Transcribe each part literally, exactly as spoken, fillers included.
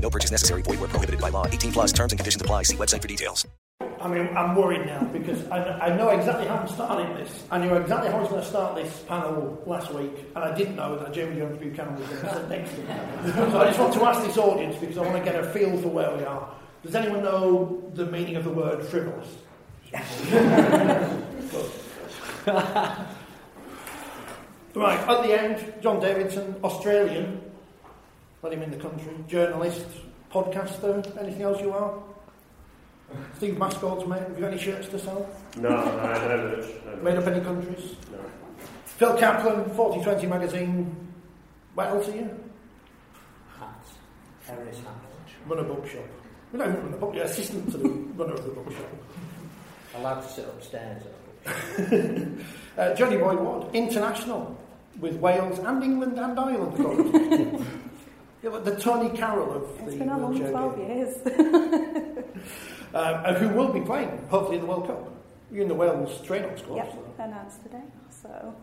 No purchase necessary. Void where prohibited by law. eighteen plus terms and conditions apply. See website for details. I mean, I'm worried now because I, I know exactly how I'm starting this. I knew exactly how I was going to start this panel last week, and I didn't know that Jamie Jones Buchanan was going to sit next to me. So I just want to ask this audience, because I want to get a feel for where we are. Does anyone know the meaning of the word frivolous? Yes. Right, at the end, John Davidson, Australian. Let him in the country. Journalist, podcaster, anything else you are? Steve Mascold's mate, have you got any shirts to sell? No, no, I haven't. Made up any countries? No. Phil Kaplan, Forty Twenty Magazine. What else are you? Hats. Harry's hat. Run a bookshop. We don't even run a bookshop, you're assistant to the runner of the bookshop. Allowed to sit upstairs at a bookshop. uh, Johnny Boyd Ward, international, with Wales and England and Ireland. Yeah, but the Tony Carroll of it's the... It's been a long twelve years. um, and who will be playing, hopefully, in the World Cup. You're in the Wales train-on squad. Yep, so. Announced today, so...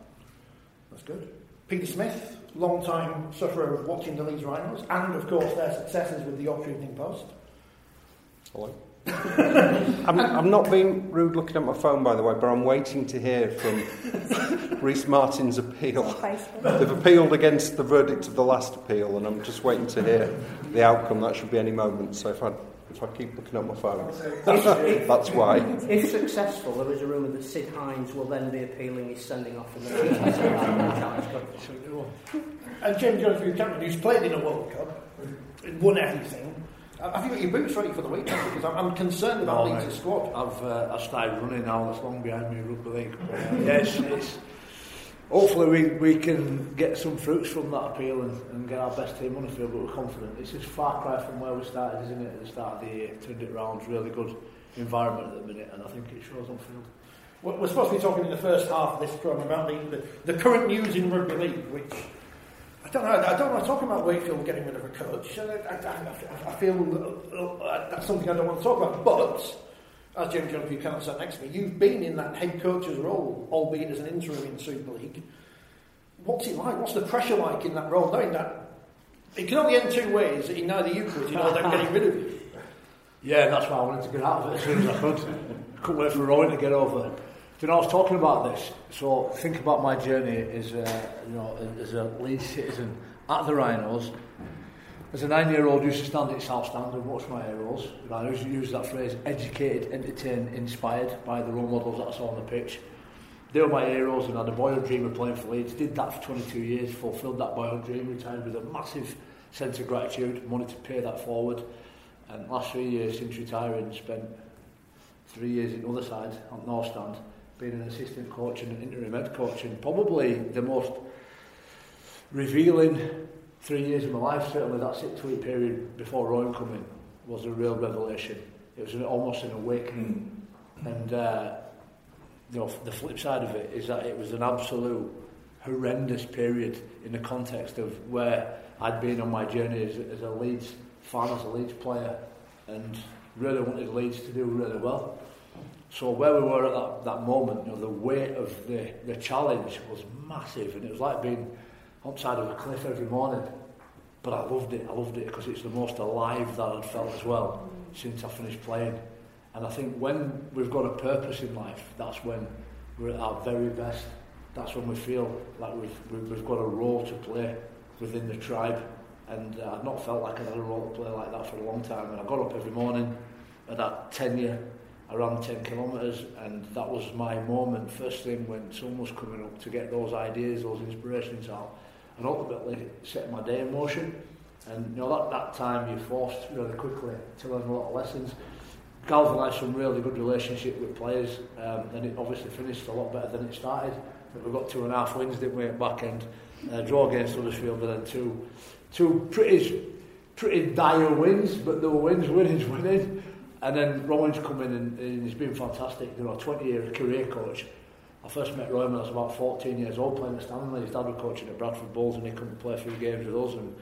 That's good. Peter Smith, long-time sufferer of watching the Leeds Rhinos, and, of course, their successes with the Yorkshire Evening Post. Hello. I'm, I'm not being rude looking at my phone, by the way, but I'm waiting to hear from Rhys Martin's appeal. They've appealed against the verdict of the last appeal, and I'm just waiting to hear the outcome. That should be any moment, so if I if I keep looking at my phone, that's why. If successful, there is a rumour that Sid Hines will then be appealing his sending off in the And James Jones Buchanan, who's played in a World Cup, won everything. Have you got your boots ready for the weekend? Because I'm, I'm concerned about Leeds' right. squad. I've uh, I started running all this long behind me rugby league. Yes, it's, hopefully we we can get some fruits from that appeal and, and get our best team on the field. But we're confident. It's just far cry from where we started, isn't it? At the start of the year, turned it round. Really good environment at the minute, and I think it shows on field. Well, we're supposed to be talking in the first half of this programme about the, the the current news in rugby league, which. I don't know, I don't want to talk about Wakefield getting rid of a coach. I, I, I feel that that's something I don't want to talk about. But, as Jim John Buchanan sat next to me, you've been in that head coach's role, albeit as an interim in Super League. What's it like? What's the pressure like in that role? Knowing that it can only end two ways, in either you quitting or them getting rid of you. Yeah, that's why I wanted to get out of it as soon as I could. Couldn't wait for Roy to get over. You know, I was talking about this, so think about my journey as a, you know, as a Leeds citizen at the Rhinos. As a nine-year-old, I used to stand at South Stand and watch my heroes. You know, I used to use that phrase, educated, entertained, inspired by the role models that I saw on the pitch. They were my heroes, and I had a boyhood dream of playing for Leeds. Did that for twenty-two years, fulfilled that boyhood dream, retired with a massive sense of gratitude, wanted to pay that forward. And last three years since retiring, spent three years in the other side, on North Stand, being an assistant coach and an interim head coach, and probably the most revealing three years of my life, certainly that six-week period before Rowan coming, was a real revelation. It was an, almost an awakening. And uh, you know, the flip side of it is that it was an absolute horrendous period in the context of where I'd been on my journey as, as a Leeds fan, as a Leeds player, and really wanted Leeds to do really well. So where we were at that, that moment, you know, the weight of the, the challenge was massive, and it was like being outside of a cliff every morning. But I loved it, I loved it, because it's the most alive that I'd felt as well since I finished playing. And I think when we've got a purpose in life, that's when we're at our very best. That's when we feel like we've, we've got a role to play within the tribe. And I've not felt like I had a role to play like that for a long time. And I got up every morning at that tenure, around ten kilometres, and that was my moment, first thing when sun was coming up, to get those ideas, those inspirations out, and ultimately set my day in motion. And you know, at that time you're forced really quickly to learn a lot of lessons, galvanised some really good relationship with players, um, and it obviously finished a lot better than it started. We got two and a half wins, didn't we, at back end, uh, draw against Huddersfield, and then two two pretty pretty dire wins, but there were wins, winning's winning. And then Rowan's come in, and, and he's been fantastic. You know, a twenty-year career coach. I first met Rowan when I was about fourteen years old, playing at Stanley. His dad was coaching at Bradford Bulls, and he come and play a few games with us, and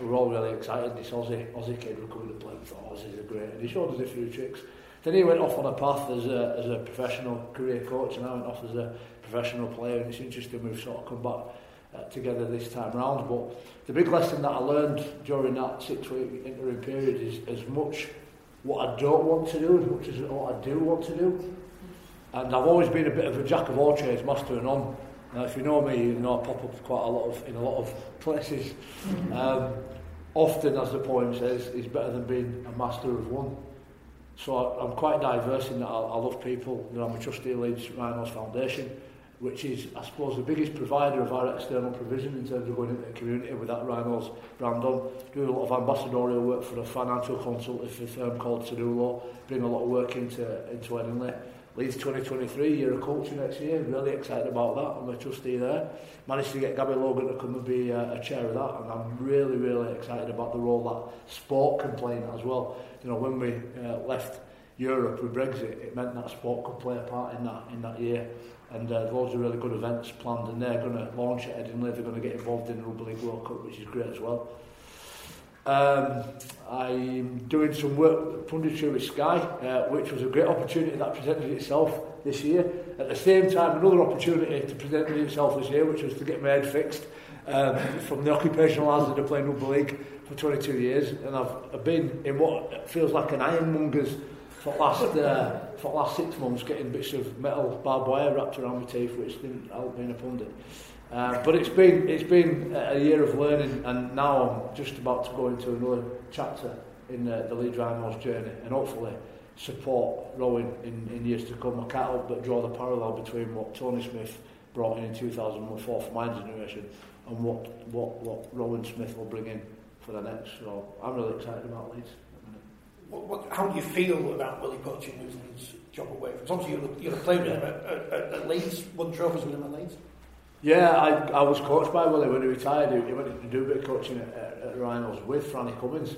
we were all really excited. This Aussie Aussie kid would come to play. We thought Aussies are great, and he showed us a few tricks. Then he went off on a path as a as a professional career coach, and I went off as a professional player. And it's interesting we've sort of come back uh, together this time round. But the big lesson that I learned during that six-week interim period is as much what I don't want to do as much as what I do want to do. And I've always been a bit of a jack of all trades, master of none. Now, if you know me, you know I pop up quite a lot of in a lot of places. Um, often, as the poem says, is better than being a master of one. So I, I'm quite diverse in that I, I love people. You know, I'm a trustee of Leeds Rhinos Foundation, which is, I suppose, the biggest provider of our external provision in terms of going into the community with that Rhinos brand on. Doing a lot of ambassadorial work for a financial consultancy firm called Tadulo, bring a lot of work into, into Headingley. Leeds twenty twenty-three, year of culture next year, really excited about that. I'm a trustee there. Managed to get Gabby Logan to come and be a, a chair of that, and I'm really, really excited about the role that sport can play in that as well. You know, when we uh, left Europe with Brexit, it meant that sport could play a part in that, in that year. And uh, loads of really good events planned, and they're going to launch at Headingley. They're going to get involved in the Rugby League World Cup, which is great as well. Um, I'm doing some work punditry with Sky, uh, which was a great opportunity that presented itself this year. At the same time, another opportunity to present itself this year, which was to get my head fixed um, from the occupational hazard of playing Rugby League for twenty-two years. And I've, I've been in what feels like an ironmonger's for the last, uh, for the last six months, getting bits of metal barbed wire wrapped around my teeth, which didn't help being a pundit. Uh, but it's been it's been a year of learning, and now I'm just about to go into another chapter in the, the Leeds Rhinos journey, and hopefully support Rowan in, in years to come. I can't help but draw the parallel between what Tony Smith brought in in two thousand four for my generation and what, what, what Rowan Smith will bring in for the next. So I'm really excited about Leeds. What, what, how do you feel about Willie poaching his Leeds job away? Because obviously you're, you're a player with him at, at, at Leeds, won trophies with him at Leeds. Yeah, I, I was coached by Willie when he retired. He, he went to do a bit of coaching at, at, at Rhinos with Franny Cummins.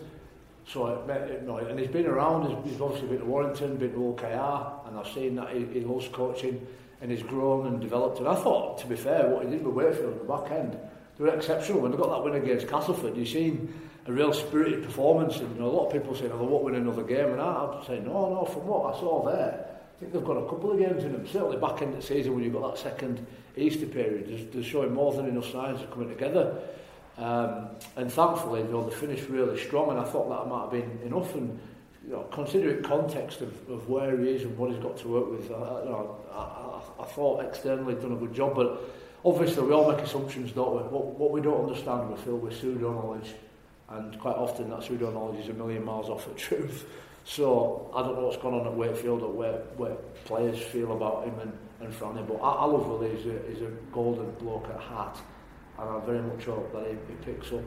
So it meant, it, no, and he's been around. He's, he's obviously been to Warrington, been to O K R, and I've seen that he, he loves coaching, and he's grown and developed. And I thought, to be fair, what he did with Wakefield at the back end, they were exceptional. When they got that win against Castleford, you've seen a real spirited performance, and you know, a lot of people saying, oh, they won't win another game, and I'm saying, no, no, from what I saw there, I think they've got a couple of games in them, certainly back end of the season when you've got that second Easter period, they're, they're showing more than enough signs of coming together, um, and thankfully, you know, they finished really strong, and I thought that might have been enough, and you know, considering context of, of where he is and what he's got to work with, I, you know, I, I, I thought externally he'd done a good job, but obviously we all make assumptions, don't we? What, what we don't understand, we feel with pseudo-knowledge. And quite often that pseudo-knowledge is a million miles off the truth. So I don't know what's going on at Wakefield or where, where players feel about him and, and Franny, but I, I love Willie. He's a, he's a golden bloke at heart, and I very much hope that he, he picks up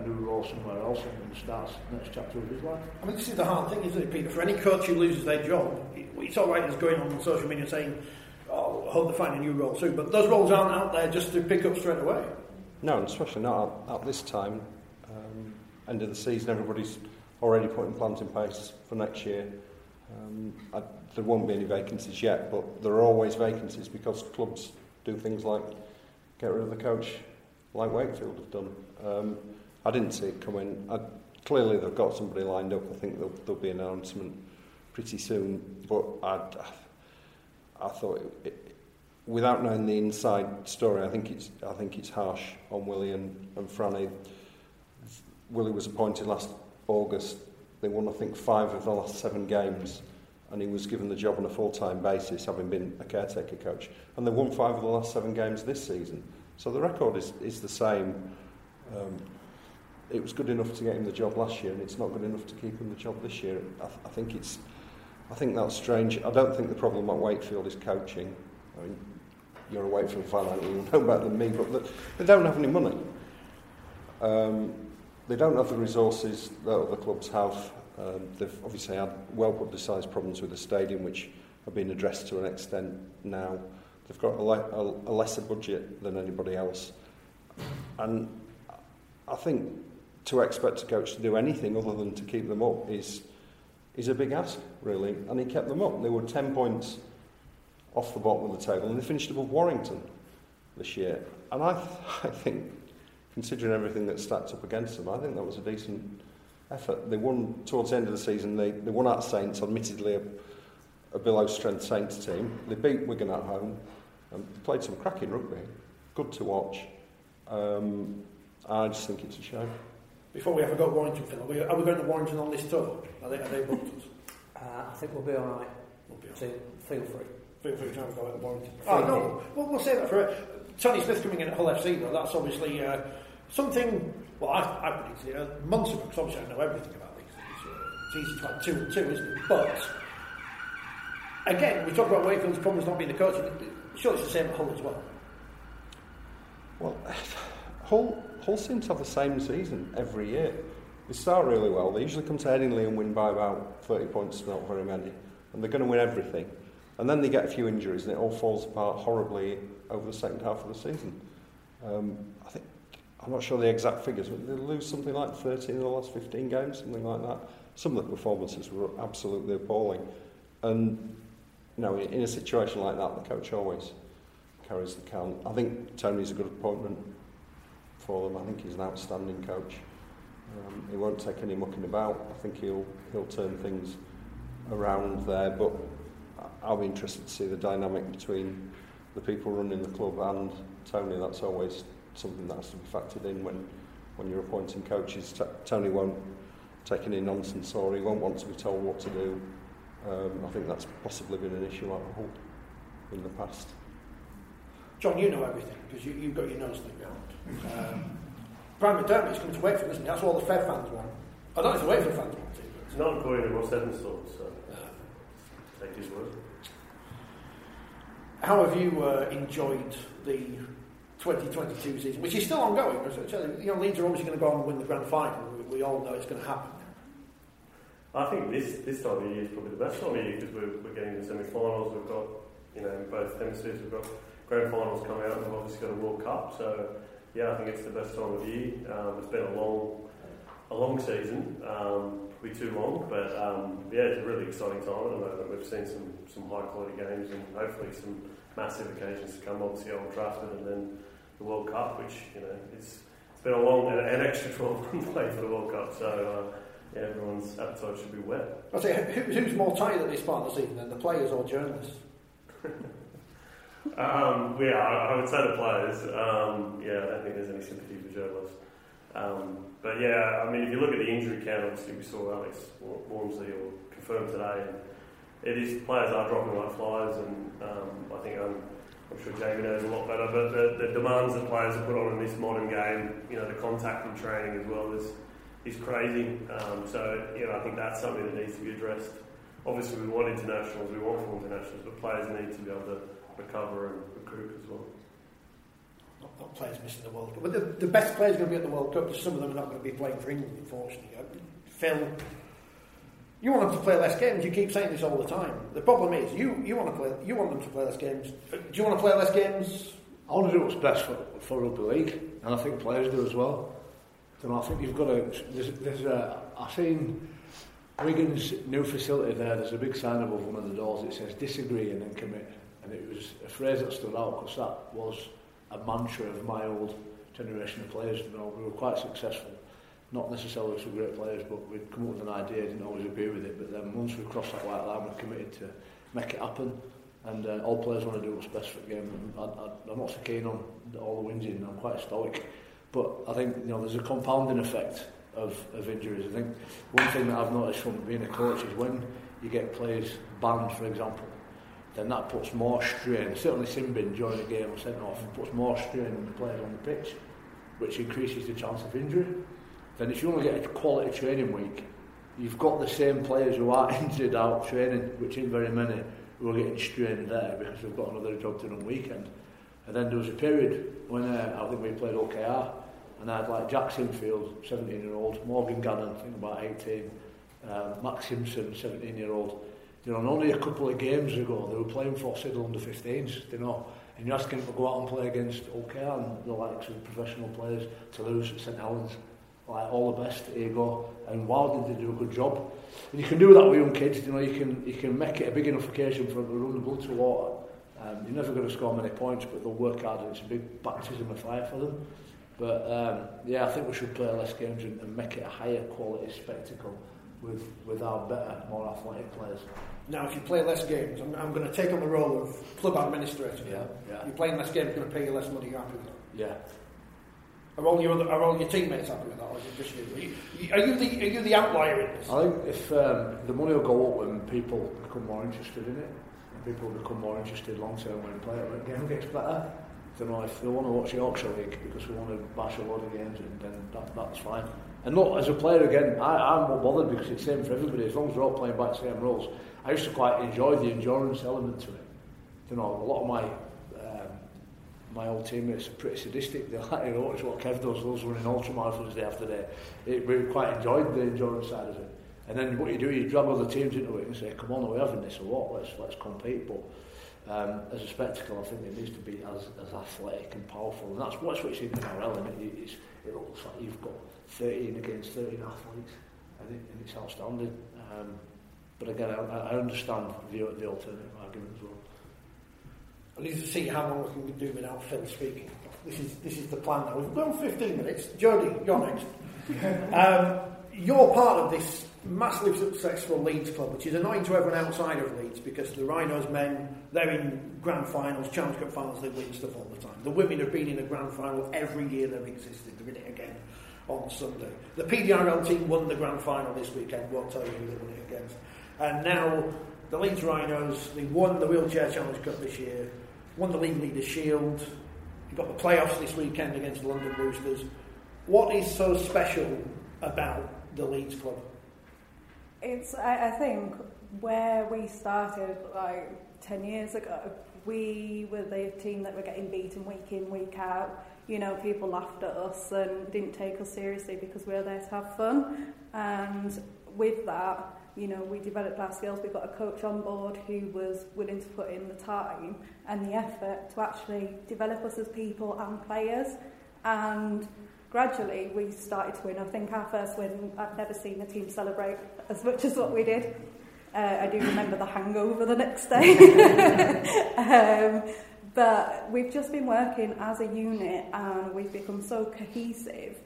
a new role somewhere else and starts the next chapter of his life. I mean, this is the hard thing, isn't it, Peter? For any coach who loses their job, it's all right as going on social media saying, oh, I hope they find a new role soon, but those roles aren't out there just to pick up straight away. No, especially not at this time. Um, end of the season, everybody's already putting plans in place for next year. Um, I, there won't be any vacancies yet, but there are always vacancies because clubs do things like get rid of the coach, like Wakefield have done. Um, I didn't see it coming. I, clearly, they've got somebody lined up. I think there'll, there'll be an announcement pretty soon. But I, I thought, it, it, without knowing the inside story, I think it's I think it's harsh on Willie and, and Franny. Willie was appointed last August. They won, I think, five of the last seven games, and he was given the job on a full-time basis, having been a caretaker coach. And they won five of the last seven games this season. So the record is, is the same. Um, it was good enough to get him the job last year, and it's not good enough to keep him the job this year. I, th- I think it's, I think that's strange. I don't think the problem at Wakefield is coaching. I mean, you're a Wakefield fan, aren't you? You know better than me, but the, they don't have any money. Um, they don't have the resources that other clubs have. Um, they've obviously had well-publicised problems with the stadium, which have been addressed to an extent now. They've got a, le- a lesser budget than anybody else. And I think to expect a coach to do anything other than to keep them up is is a big ask, really. And he kept them up. They were ten points off the bottom of the table, and they finished above Warrington this year. And I, th- I think, considering everything that's stacked up against them, I think that was a decent effort. They won towards the end of the season. They, they won at Saints, admittedly a, a below-strength Saints team. They beat Wigan at home. And played some cracking rugby. Good to watch. Um, I just think it's a shame. Before we ever go to Warrington, Phil, are we, are we going to Warrington on this tour? Are they, are they booked us? Uh, I think we'll be all right. We'll be all right. So feel free. Feel free to have a go at Warrington. Oh, no, we'll, we'll say that for it. Tony Smith coming in at Hull F C, though, that's obviously uh, something... Well, I, I predicted it months ago, because obviously I know everything about these things. It's easy to have two and two, isn't it? But, again, we talk about Wakefield's problems not being the coach. Surely it's the same at Hull as well. Well, Hull... Hull seem to have the same season every year. They start really well. They usually come to Headingley and win by about thirty points, not very many. And they're going to win everything. And then they get a few injuries and it all falls apart horribly over the second half of the season. Um, I think, I'm not sure the exact figures, but they lose something like thirteen in the last fifteen games, something like that. Some of the performances were absolutely appalling. And, you know, in a situation like that, the coach always carries the can. I think Tony's a good appointment for them. I think he's an outstanding coach. Um, he won't take any mucking about. I think he'll he'll turn things around there, but I'll be interested to see the dynamic between the people running the club and Tony. That's always something that has to be factored in when, when you're appointing coaches. T- Tony won't take any nonsense, or he won't want to be told what to do. Um, I think that's possibly been an issue at Hull in the past. John, you know everything, because you, you've got your nose to the ground. Um, Brian McDermott's coming to Wakefield, isn't he? That's all the Fed fans want. I don't know if the Wakefield fans want it. It's not according to Ross Evanstone, so uh, take his word. How have you uh, enjoyed the twenty twenty-two season, which is still ongoing? You know, Leeds are obviously going to go on and win the grand final. We, we all know it's going to happen. I think this, this time of year is probably the best time of year, because we're, we're getting the semi-finals. We've got, you know, in both hemispheres, we've got grand finals coming out, and we've obviously got a World Cup, so yeah, I think it's the best time of year. Um, it's been a long, a long season, um, probably too long, but um, yeah, it's a really exciting time at the moment. We've seen some, some high quality games, and hopefully some massive occasions to come. Obviously, Old Trafford and then the World Cup, which, you know, it's it's been a long, an extra twelve month play for the World Cup, so uh, yeah, everyone's appetite should be wet. I say, who, who's more tired at this part of the season, than the players or journalists? Um, yeah, I would say the players. Um, yeah, I don't think there's any sympathy for journalists. Um, but yeah, I mean, if you look at the injury count, obviously we saw Alex Wormsley or confirmed today, and it is players are dropping like flies, and um, I think I'm, I'm sure Jamie knows a lot better. But the, the demands that players have put on in this modern game, you know, the contact and training as well is is crazy. Um, so you know, I think that's something that needs to be addressed. Obviously, we want internationals, we want full internationals, but players need to be able to recover and recruit as well. Not, not players missing the World Cup, but the, the best players are going to be at the World Cup, because some of them are not going to be playing for England, unfortunately. Phil, you want them to play less games. You keep saying this all the time. The problem is, you, you want to play. You want them to play less games. Do you want to play less games? I want to do what's best for, for rugby league, and I think players do as well. And I think you've got to. There's, there's a. I've seen Wigan's new facility there. There's a big sign above one of the doors that says "Disagree and then commit." And it was a phrase that stood out, because that was a mantra of my old generation of players. You know, we were quite successful, not necessarily for great players, but we'd come up with an idea, didn't always agree with it, but then once we crossed that white line, we committed to make it happen. and uh, all players want to do what's best for the game. I, I, I'm not so keen on all the wins in. I'm quite stoic, but I think you know there's a compounding effect of, of injuries. I think one thing that I've noticed from being a coach is when you get players banned, for example, then that puts more strain. Certainly, Simbin during the game or sent off puts more strain on the players on the pitch, which increases the chance of injury. Then, if you only get a quality training week, you've got the same players who are injured out training, which isn't very many, who are getting strained there because they've got another job to do on weekend. And then there was a period when uh, I think we played O K R, and I had like Jack Sinfield, seventeen-year-old, Morgan Gannon, I think about eighteen, uh, Max Simpson, seventeen-year-old. You know, and only a couple of games ago they were playing for Siddle under fifteens, you know, and you're asking them to go out and play against O K R and the likes of professional players, Toulouse, St Helens. Like, all the best, here you go. And wow, did they do a good job. And you can do that with young kids, you know, you can you can make it a big enough occasion for them to run the blood to water. Um, you're never going to score many points, but they'll work hard, and it's a big baptism of fire for them. But um, yeah, I think we should play less games and, and make it a higher quality spectacle with, with our better, more athletic players. Now, if you play less games, I'm, I'm going to take on the role of club administrator. Yeah, yeah. You're playing less games, going to pay you less money, you're happy with that? Yeah. Are all your other, are all your teammates happy with that, or is it just you? Are you, are you the are you the outlier in this? I think if um, the money will go up when people become more interested in it, and people become more interested long term when play it, when the game gets better. I don't know if they want to watch Yorkshire League because we want to bash a lot of games, and then that, that's fine. And look, as a player again, I, I'm not bothered because it's the same for everybody as long as we're all playing by the same rules. I used to quite enjoy the endurance element to it. You know, a lot of my. My old teammates are pretty sadistic. They like to watch what Kev does, those running ultramarathons day after day. It, we quite enjoyed the endurance side of it. And then what you do, you drag other teams into it and say, come on, are we having this or what? Let's let's compete. But um, as a spectacle, I think it needs to be as, as athletic and powerful. And that's what's in the N R L, and it, it's, it looks like you've got thirteen against thirteen athletes, and, it, and it's outstanding. Um, but again, I, I understand the, the alternative argument as well. I need to see how long we can do without Phil speaking. This is this is the plan now. We've gone fifteen minutes. Jody, you're next. um, you're part of this massively successful Leeds club, which is annoying to everyone outside of Leeds because the Rhinos men, they're in grand finals, Challenge Cup finals, they win stuff all the time. The women have been in a grand final every year they've existed. They're in it again on Sunday. The P D R L team won the grand final this weekend. Won't tell you who they won it against. And now the Leeds Rhinos, they won the Wheelchair Challenge Cup this year, won the League Leader Shield, you've got the playoffs this weekend against the London Roosters. What is so special about the Leeds club? It's, I, I think, where we started like ten years ago, we were the team that were getting beaten week in, week out. You know, people laughed at us and didn't take us seriously because we were there to have fun. And with that, you know, we developed our skills, we got a coach on board who was willing to put in the time and the effort to actually develop us as people and players, and gradually we started to win. I think our first win, I've never seen the team celebrate as much as what we did. Uh, I do remember the hangover the next day. um, but we've just been working as a unit and we've become so cohesive,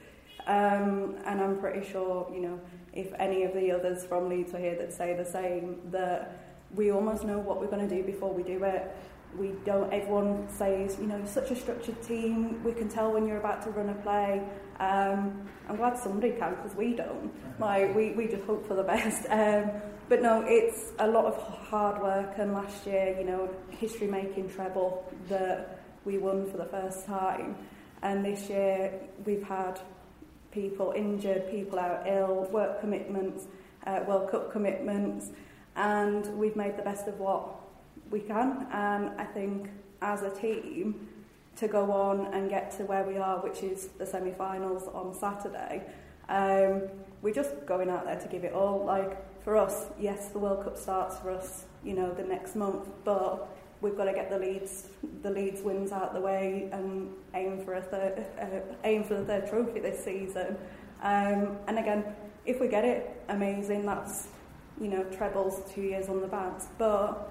um, and I'm pretty sure, you know, if any of the others from Leeds are here that say the same, that we almost know what we're going to do before we do it. We don't, everyone says, you know, you're such a structured team, we can tell when you're about to run a play. Um, I'm glad somebody can, because we don't. Like, we, we just hope for the best. Um, but no, it's a lot of hard work, and last year, you know, history-making treble that we won for the first time. And this year, we've had people injured, people out ill, work commitments, uh, World Cup commitments, and we've made the best of what we can. And I think as a team, to go on and get to where we are, which is the semi-finals on Saturday, um, we're just going out there to give it all. Like, for us, yes, the World Cup starts for us, you know, the next month, but we've got to get the Leeds, the Leeds wins out the way and aim for a third, uh, aim for the third trophy this season. Um, and again, if we get it, amazing. That's, you know, trebles, two years on the bounce. But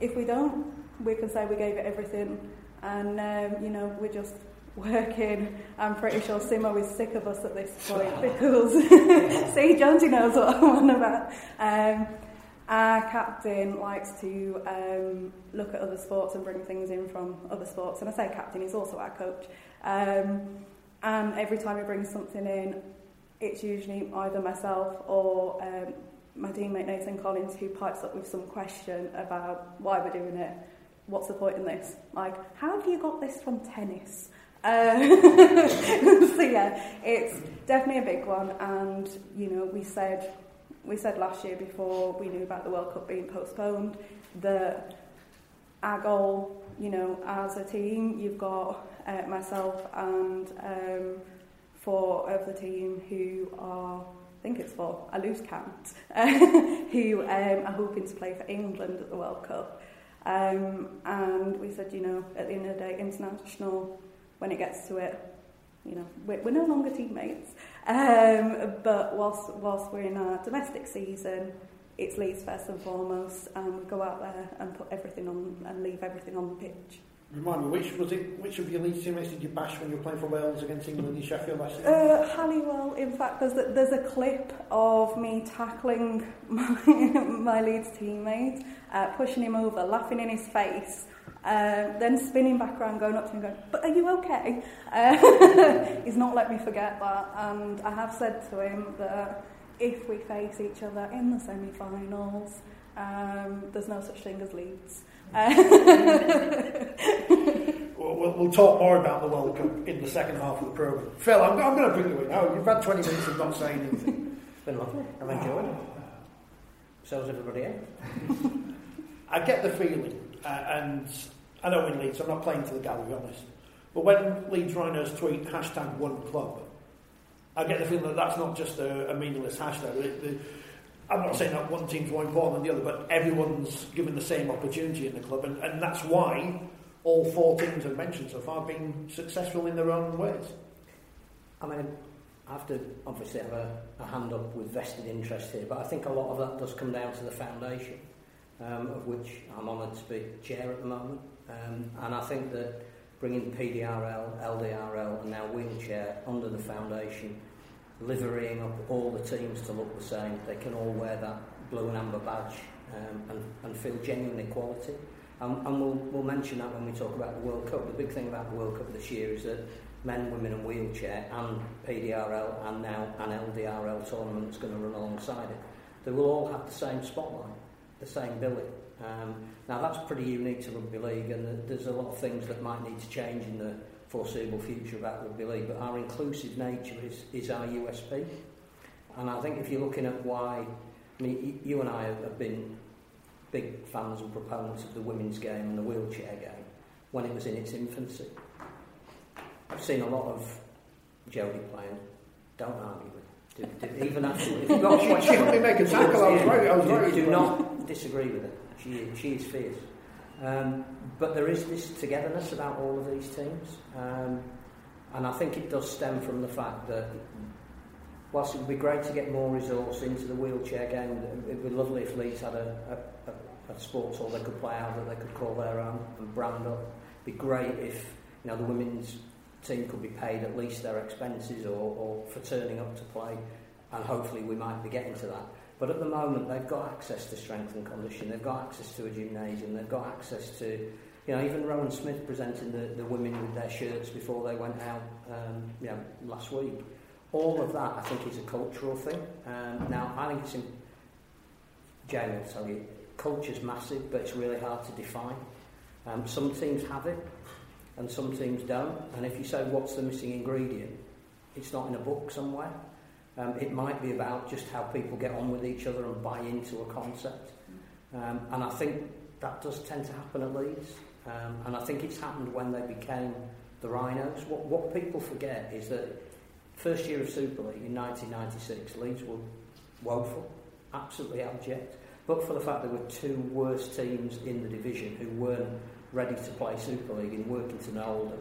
if we don't, we can say we gave it everything. And um, you know, we're just working. I'm pretty sure Simo is sick of us at this point because see, Jonesy knows what I'm on about. Um, Our captain likes to um, look at other sports and bring things in from other sports. And I say captain, he's also our coach. Um, and every time he brings something in, it's usually either myself or um, my teammate Nathan Collins who pipes up with some question about why we're doing it. What's the point in this? Like, how have you got this from tennis? Uh, so yeah, it's definitely a big one. And, you know, we said... We said last year before we knew about the World Cup being postponed that our goal, you know, as a team, you've got uh, myself and um, four of the team who are, I think it's four, I lose count, who um, are hoping to play for England at the World Cup. Um, and we said, you know, at the end of the day, international, when it gets to it, you know, we're, we're no longer teammates, um, but whilst whilst we're in our domestic season, it's Leeds first and foremost, and we go out there and put everything on and leave everything on the pitch. Remind me, which was it? Which of your Leeds teammates did you bash when you were playing for Wales against England in Sheffield last year? Uh, Halliwell. In fact, there's a, there's a clip of me tackling my, my Leeds teammate, uh, pushing him over, laughing in his face. Um, then spinning back around, going up to him, going, "But are you okay?" Uh, he's not let me forget that, and I have said to him that if we face each other in the semi-finals, um, there's no such thing as leads. Uh, We'll, we'll talk more about the World Cup in the second half of the programme. Phil, I'm, I'm going to bring you in now. You've had twenty minutes of not saying anything. It's been lovely. I'm enjoying it. So is everybody else. I get the feeling. Uh, and I don't win Leeds, so I'm not playing to the gallery, honest. But when Leeds Rhinos tweet hashtag one club, I get the feeling that that's not just a, a meaningless hashtag. It, the, I'm not saying that one team's more important than the other, but everyone's given the same opportunity in the club, and, and that's why all four teams I've mentioned so far have been successful in their own ways. I mean, I have to obviously have a, a hand up with vested interest here, but I think a lot of that does come down to the foundation. Um, of which I'm honoured to be chair at the moment, um, and I think that bringing P D R L, L D R L and now wheelchair under the foundation, liverying up all the teams to look the same, they can all wear that blue and amber badge um, and, and feel genuine equality, and, and we'll, we'll mention that when we talk about the World Cup. The big thing about the World Cup this year is that men, women and wheelchair and P D R L and now an L D R L tournament that's going to run alongside it, they will all have the same spotlight, the same billing. Um, now that's pretty unique to Rugby League, and there's a lot of things that might need to change in the foreseeable future about Rugby League, but our inclusive nature is, is our U S P. And I think if you're looking at why, I mean, you and I have been big fans and proponents of the women's game and the wheelchair game when it was in its infancy. I've seen a lot of Jodie playing, don't argue with Do, do, even after, if you've got she, she helped me make a tackle. I was right. I was right. Do, do not disagree with her. She she is fierce. Um, but there is this togetherness about all of these teams, um, and I think it does stem from the fact that whilst it would be great to get more resource into the wheelchair game, it would be lovely if Leeds had a, a, a, a sports hall they could play out that they could call their own and brand up. It'd be great if, you know, the women's team could be paid at least their expenses or, or for turning up to play, and hopefully we might be getting to that. But at the moment they've got access to strength and condition, they've got access to a gymnasium, they've got access to, you know, even Rowan Smith presenting the, the women with their shirts before they went out um, you know, last week. All of that I think is a cultural thing. Um, now I think it's in Jamie will tell you, culture's massive but it's really hard to define. Um, some teams have it and some teams don't, and if you say what's the missing ingredient, it's not in a book somewhere. Um, it might be about just how people get on with each other and buy into a concept, um, and I think that does tend to happen at Leeds, um, and I think it's happened when they became the Rhinos. What, what people forget is that first year of Super League in nineteen ninety-six, Leeds were woeful, absolutely abject, but for the fact there were two worst teams in the division who weren't ready to play Super League and working to know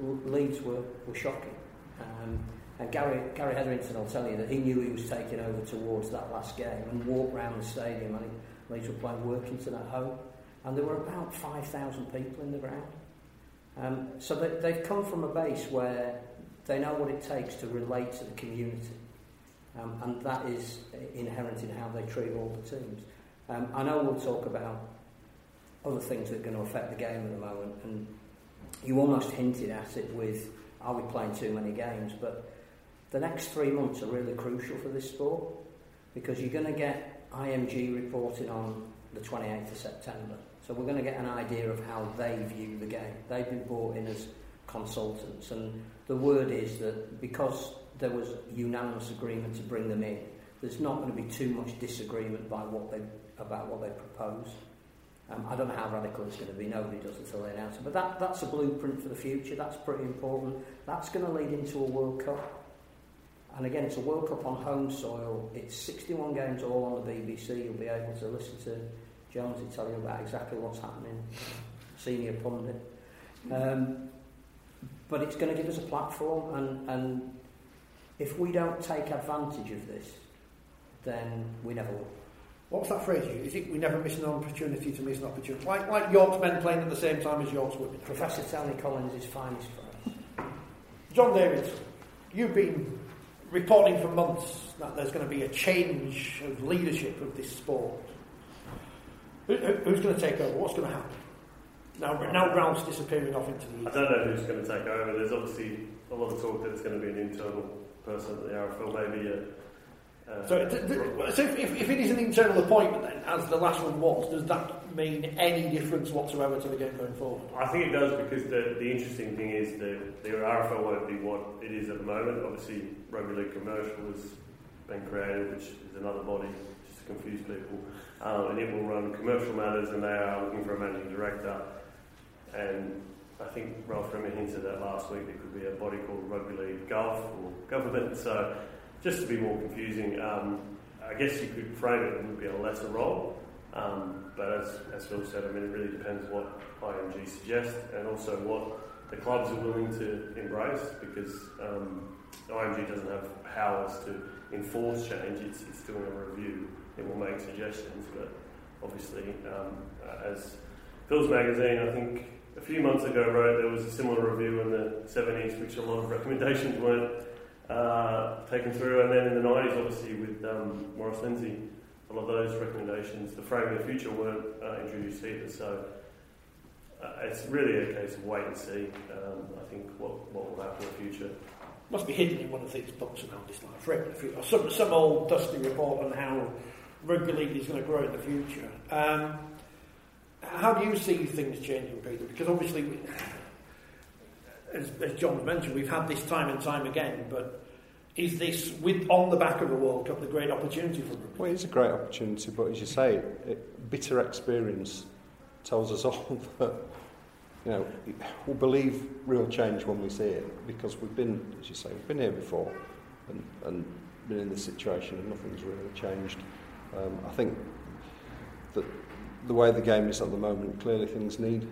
older, Leeds were, were shocking. Um, and Gary Gary Hetherington will tell you that he knew he was taking over towards that last game and walked round the stadium, and he, Leeds were playing Workington at home, and there were about five thousand people in the ground. Um, so they, they've come from a base where they know what it takes to relate to the community, um, and that is inherent in how they treat all the teams. Um, I know we'll talk about other things that are going to affect the game at the moment, and you almost hinted at it with, are we playing too many games? But the next three months are really crucial for this sport, because you're going to get I M G reporting on the twenty-eighth of September. So we're going to get an idea of how they view the game. They've been brought in as consultants, and the word is that because there was unanimous agreement to bring them in, there's not going to be too much disagreement by what they about what they propose. Um, I don't know how radical it's going to be. Nobody does until they announce it. But that, that's a blueprint for the future. That's pretty important. That's going to lead into a World Cup. And again, it's a World Cup on home soil. It's sixty-one games all on the B B C. You'll be able to listen to Jonesy tell you about exactly what's happening. Senior pundit. Um, but it's going to give us a platform. And, and if we don't take advantage of this, then we never will. What's that phrase you use? Is it we never miss an opportunity to miss an opportunity? Like, like York's men playing at the same time as York's women. Professor Stanley Collins' finest phrase. John Davies, you've been reporting for months that there's going to be a change of leadership of this sport. Who, who's going to take over? What's going to happen? Now, now Brown's disappearing off into the... I don't know who's going to take over. There's obviously a lot of talk that it's going to be an internal person at the R F L, maybe a... Uh, so, th- th- so if, if it is an internal appointment, then, as the last one was, does that mean any difference whatsoever to the game going forward? I think it does, because the, the interesting thing is that the R F L won't be what it is at the moment. Obviously, Rugby League Commercial has been created, which is another body just to confuse people, um, and it will run commercial matters, and they are looking for a managing director. And I think Ralph Rimmer hinted at last week there could be a body called Rugby League Gov or Government. So, just to be more confusing, um, I guess you could frame it, it would be a lesser role, um, but as, as Phil said, I mean, it really depends what I M G suggests and also what the clubs are willing to embrace, because um, I M G doesn't have powers to enforce change, it's, it's doing a review, it will make suggestions, but obviously, um, as Phil's magazine, I think a few months ago, wrote, there was a similar review in the seventies, which a lot of recommendations weren't Uh, taken through, and then in the nineties, obviously with um, Maurice Lindsay, a lot of those recommendations, the Frame of the Future, weren't uh, introduced either. So uh, it's really a case of wait and see. Um, I think what what will happen in the future must be hidden in one of these books around this, like Frame of the Future, or some some old dusty report on how rugby league is going to grow in the future. Um, how do you see things changing, Peter? Because obviously. We, As, as John mentioned, we've had this time and time again, but is this, with on the back of a World Cup, the great opportunity for rugby? Well, it is a great opportunity, but as you say, it, bitter experience tells us all that, you know, we'll believe real change when we see it, because we've been, as you say, we've been here before and, and been in this situation and nothing's really changed. Um, I think that the way the game is at the moment, clearly things need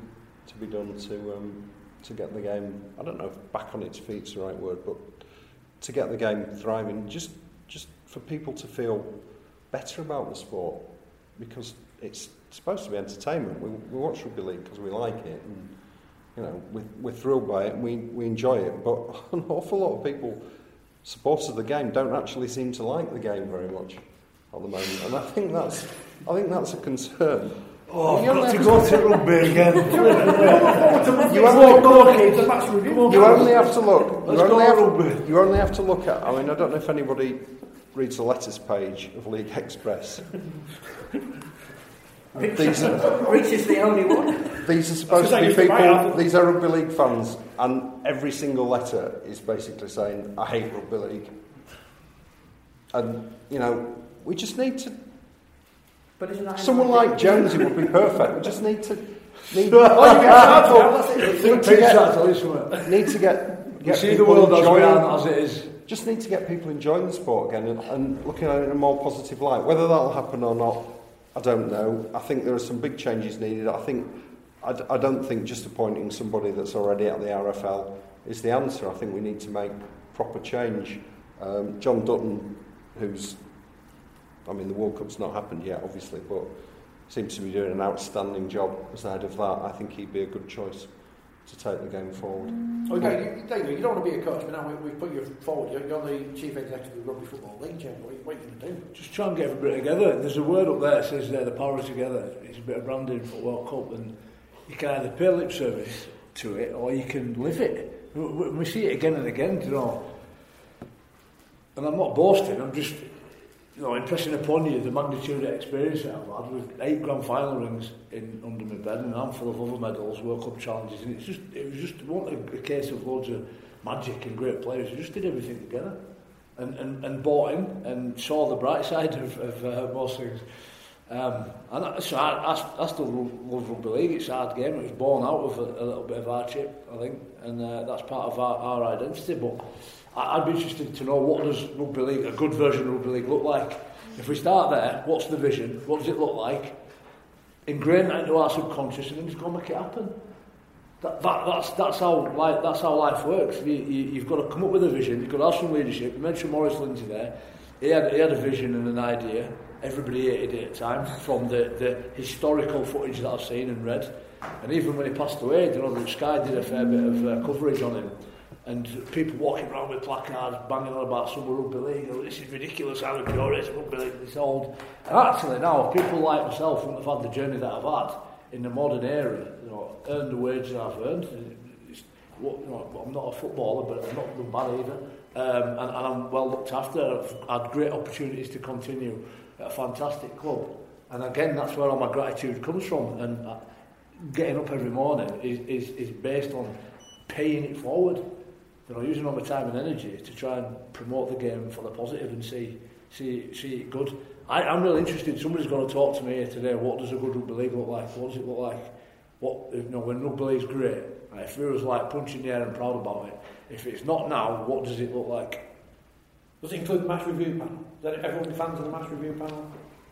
to be done to... Um, to get the game, I don't know if back on its feet's the right word, but to get the game thriving, just just for people to feel better about the sport, because it's supposed to be entertainment. We, we watch rugby league because we like it, and you know we, we're thrilled by it and we, we enjoy it, but an awful lot of people, supporters of the game, don't actually seem to like the game very much at the moment, and I think that's I think that's a concern. Oh, I've got to go to rugby again. You only have to look. You only have, you only have to look at. I mean, I don't know if anybody reads the letters page of League Express. These are, Rich is the only one. These are supposed to be people. These are rugby league fans, and every single letter is basically saying, "I hate rugby league." And you know, we just need to. But isn't that someone like Jonesy would be perfect. We just need to need, need to get, get see the world as, as it is. Just need to get people enjoying the sport again and, and looking at it in a more positive light. Whether that'll happen or not, I don't know. I think there are some big changes needed. I think I, I don't think just appointing somebody that's already at the R F L is the answer. I think we need to make proper change. Um, John Dutton, who's I mean, the World Cup's not happened yet, obviously, but seems to be doing an outstanding job aside of that. I think he'd be a good choice to take the game forward. Oh, no, you, there you go. You don't want to be a coach, but now we, we've put you forward. You're, you're the chief executive of the Rugby Football League, James. What, what are you going to do? Just try and get everybody together. There's a word up there that says they're the power together. It's a bit of branding for World Cup, and you can either pay lip service to it or you can live it. We, we see it again and again, you know. And I'm not boasting, I'm just, you know, impressing upon you the magnitude of experience that I've had with eight grand final rings in under my bed and a handful of other medals, World Cup challenges, and it's just it was just it wasn't a case of loads of magic and great players. We just did everything together, and and, and bought in and saw the bright side of, of uh, most things. Um, and so I, I, I still love rugby league. It's a hard game. It was born out of a, a little bit of hardship, I think, and uh, that's part of our, our identity. But I'd be interested to know, what does rugby league, a good version of rugby league, look like? If we start there, what's the vision? What does it look like? Ingrain that into our subconscious, and then just go and make it happen. That, that, that's that's how life that's how life works. You, you, you've got to come up with a vision. You've got to have some leadership. You mentioned Maurice Lindsay there. He had he had a vision and an idea. Everybody hated it at times, from the, the historical footage that I've seen and read. And even when he passed away, you know, Sky did a fair bit of uh, coverage on him. And people walking around with placards, banging on about some rugby league. Oh, this is ridiculous, how impure rugby league, it's old. And actually now, people like myself wouldn't have had the journey that I've had in the modern era, you know, earned the wages I've earned. It's, you know, I'm not a footballer, but I'm not done bad either. Um, and, and I'm well looked after. I've had great opportunities to continue at a fantastic club. And again, that's where all my gratitude comes from. And uh, getting up every morning is, is, is based on paying it forward. You know, using all my time and energy to try and promote the game for the positive and see see see it good. I, I'm really interested. Somebody's going to talk to me here today. What does a good rugby league look like? What does it look like? What, you know, when rugby league's great, right, if it was like punch in the air and proud about it. If it's not now, what does it look like? Does it include the match review panel? Does everyone be fans of the match review panel?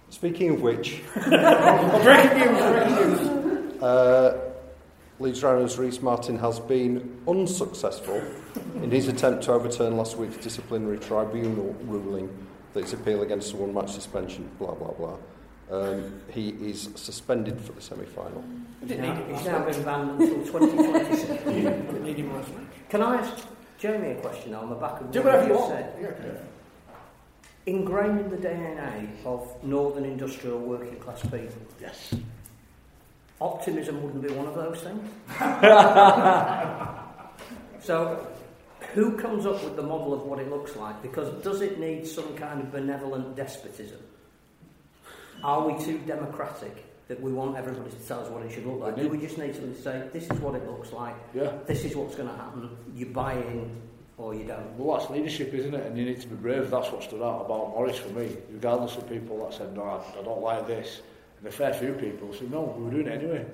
Speaking of which, breaking news, breaking news. Uh, Leeds Rhinos Rhys Martin has been unsuccessful in his attempt to overturn last week's disciplinary tribunal ruling that his appeal against a one-match suspension, blah, blah, blah. Um, he is suspended for the semi-final. He's now been banned until twenty twenty-six. Can I ask Jamie a question on the back of what you said? Yeah. Ingrained in the D N A of northern industrial working-class people. Yes. Optimism wouldn't be one of those things. So, who comes up with the model of what it looks like? Because does it need some kind of benevolent despotism? Are we too democratic that we want everybody to tell us what it should look like? Do we just need somebody to say, this is what it looks like, yeah. This is what's going to happen, you buy in or you don't? Well, that's leadership, isn't it? And you need to be brave. That's what stood out about Morris for me, regardless of people that said, no, I, I don't like this. And a fair few people said, no, we were doing it anyway.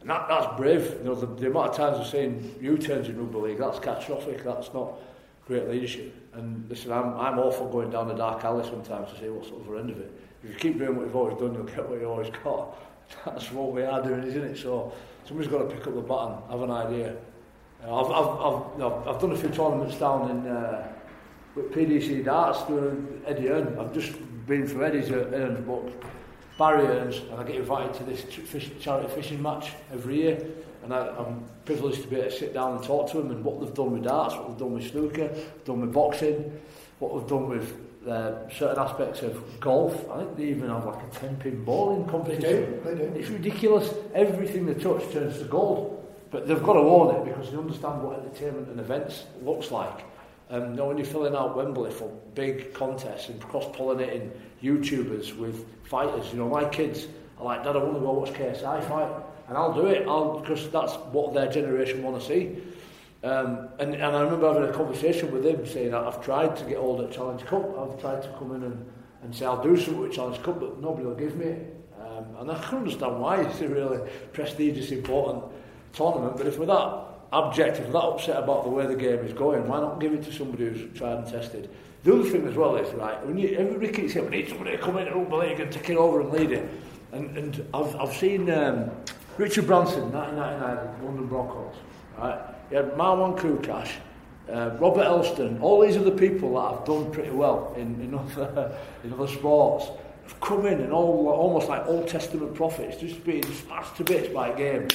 And that, that's brave. You know, the, the amount of times I've seen U-turns in rugby league, that's catastrophic, that's not great leadership. And listen, I'm, I'm all for going down the dark alley sometimes to see what's the other end of it. If you keep doing what you've always done, you'll get what you've always got. That's what we are doing, isn't it? So somebody's got to pick up the baton, have an idea. Uh, I've, I've, I've, you know, I've done a few tournaments down in uh, with P D C darts, doing Eddie Hearn. I've just been through Eddie's Hearn's book, Barriers, and I get invited to this fish, charity fishing match every year, and I, I'm privileged to be able to sit down and talk to them and what they've done with darts, what they've done with snooker, done with boxing, what they've done with uh, certain aspects of golf. I think they even have like a ten-pin bowling competition. They do. They do. It's ridiculous. Everything they touch turns to gold, but they've got to own it because they understand what entertainment and events looks like. Um, you know, when you're filling out Wembley for big contests and cross-pollinating YouTubers with fighters, you know, my kids are like, Dad, I want to go watch K S I fight, and I'll do it, I'll, because that's what their generation want to see. Um, and, and I remember having a conversation with him saying, I've tried to get older at Challenge Cup, I've tried to come in and, and say, I'll do something with Challenge Cup, but nobody will give me it. Um, and I can understand why. It's a really prestigious, important tournament, but if we're that abject, if we're that upset about the way the game is going, why not give it to somebody who's tried and tested? The other thing as well is, right, when you, everybody keeps saying, we need somebody to come in and rugby league and take it over and lead it. And, and I've, I've seen um, Richard Branson, nineteen ninety-nine, London Broncos, right? He had Marwan Koukash, uh, Robert Elston, all these other people that have done pretty well in, in, other, in other sports, have come in and all almost like Old Testament prophets, just being smashed to bits by games.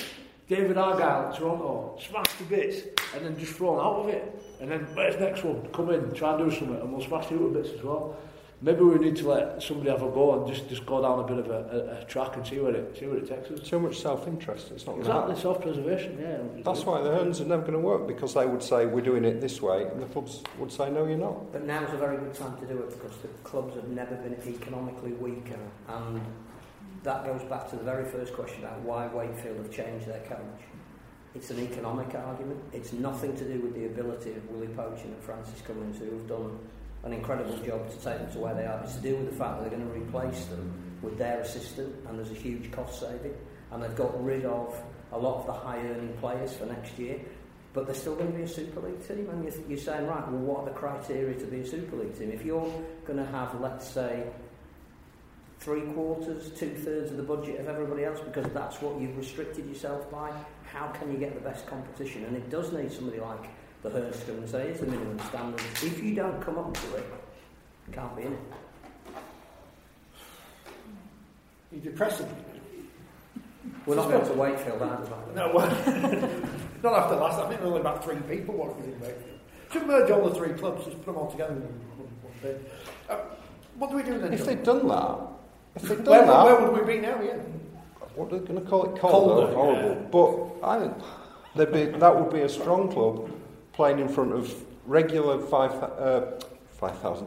David Argyle, Toronto, smashed to bits and then just thrown out of it. And then, where's the next one? Come in, try and do something, and we'll smash you to bits as well. Maybe we need to let somebody have a go and just, just go down a bit of a, a, a track and see where it see where it takes us. Too much self-interest. It's not exactly self-preservation. Yeah. That's why the Hearns are never going to work, because they would say we're doing it this way, and the clubs would say no, you're not. But now's a very good time to do it, because the clubs have never been economically weaker, and that goes back to the very first question about why Wakefield have changed their coach. It's an economic argument. It's nothing to do with the ability of Willie Poaching and Francis Cummins, who have done an incredible job to take them to where they are. It's to do with the fact that they're going to replace them with their assistant, and there's a huge cost saving, and they've got rid of a lot of the high earning players for next year, but they're still going to be a Super League team. And you're, you're saying, right, well, what are the criteria to be a Super League team? If you're going to have, let's say, three quarters, two thirds of the budget of everybody else, because that's what you've restricted yourself by, how can you get the best competition? And it does need somebody like the Hearns to come and say, it's the minimum standard. If you don't come up to it, you can't be in it. You're depressing. We're not going to Wakefield either, by the way. No, well, not after last. I think there were only about three people working in Wakefield. Should merge all the three clubs, just put them all together in one, one bit. Uh, what do we do then? If they'd done that, if they'd done where, that, where would we be now? Yeah. What are they going to call it? Colder, Colder horrible. Yeah. But I think There'd be, that would be a strong club playing in front of regular five uh, five thousand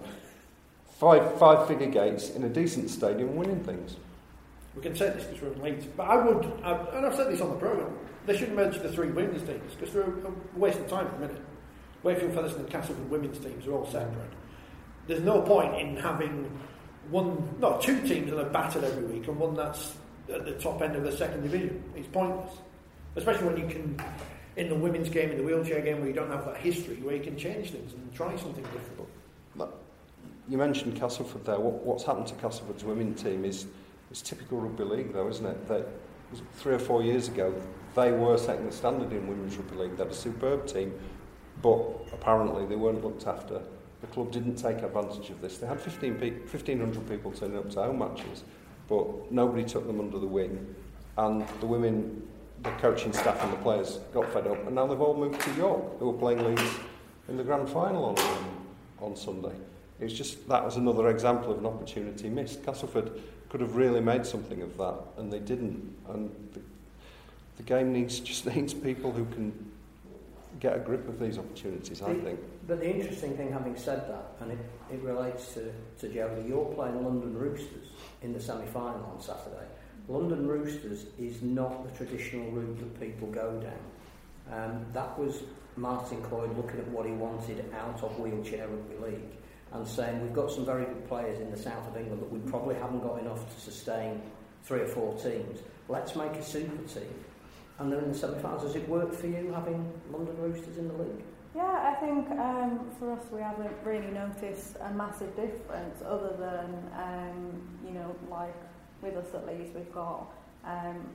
five five figure gates in a decent stadium, winning things. We can say this because we're in Leeds, but I would, I, and I've said this on the programme, they should merge the three women's teams, because they're a waste of time for a minute. Wakefield, Featherstone, and Castleford women's teams are all separate. There's no point in having one, no, two teams that are battered every week and one that's at the top end of the second division. It's pointless. Especially when you can, in the women's game, in the wheelchair game, where you don't have that history, where you can change things and try something different. Look, you mentioned Castleford there. What, what's happened to Castleford's women's team is it's typical rugby league, though, isn't it? They, three or four years ago, they were setting the standard in women's rugby league. They had a superb team, but apparently they weren't looked after. The club didn't take advantage of this. They had fifteen hundred people turning up to home matches, but nobody took them under the wing, and the women, the coaching staff and the players got fed up, and now they've all moved to York, who are playing Leeds in the grand final on on Sunday. It was just, that was another example of an opportunity missed. Castleford could have really made something of that, and they didn't. And the, the game needs just needs people who can get a grip of these opportunities, I the, think. But the interesting thing, having said that, and it, it relates to to Jody, you're playing London Roosters in the semi-final on Saturday. London Roosters is not the traditional route that people go down. Um, that was Martin Cloyd looking at what he wanted out of wheelchair rugby league and saying, we've got some very good players in the south of England, but we probably haven't got enough to sustain three or four teams. Let's make a super team. And they're in the semi-finals. Does it work for you, having London Roosters in the league? Yeah, I think um, for us, we haven't really noticed a massive difference, other than, um, you know, like, with us at least, we've got um,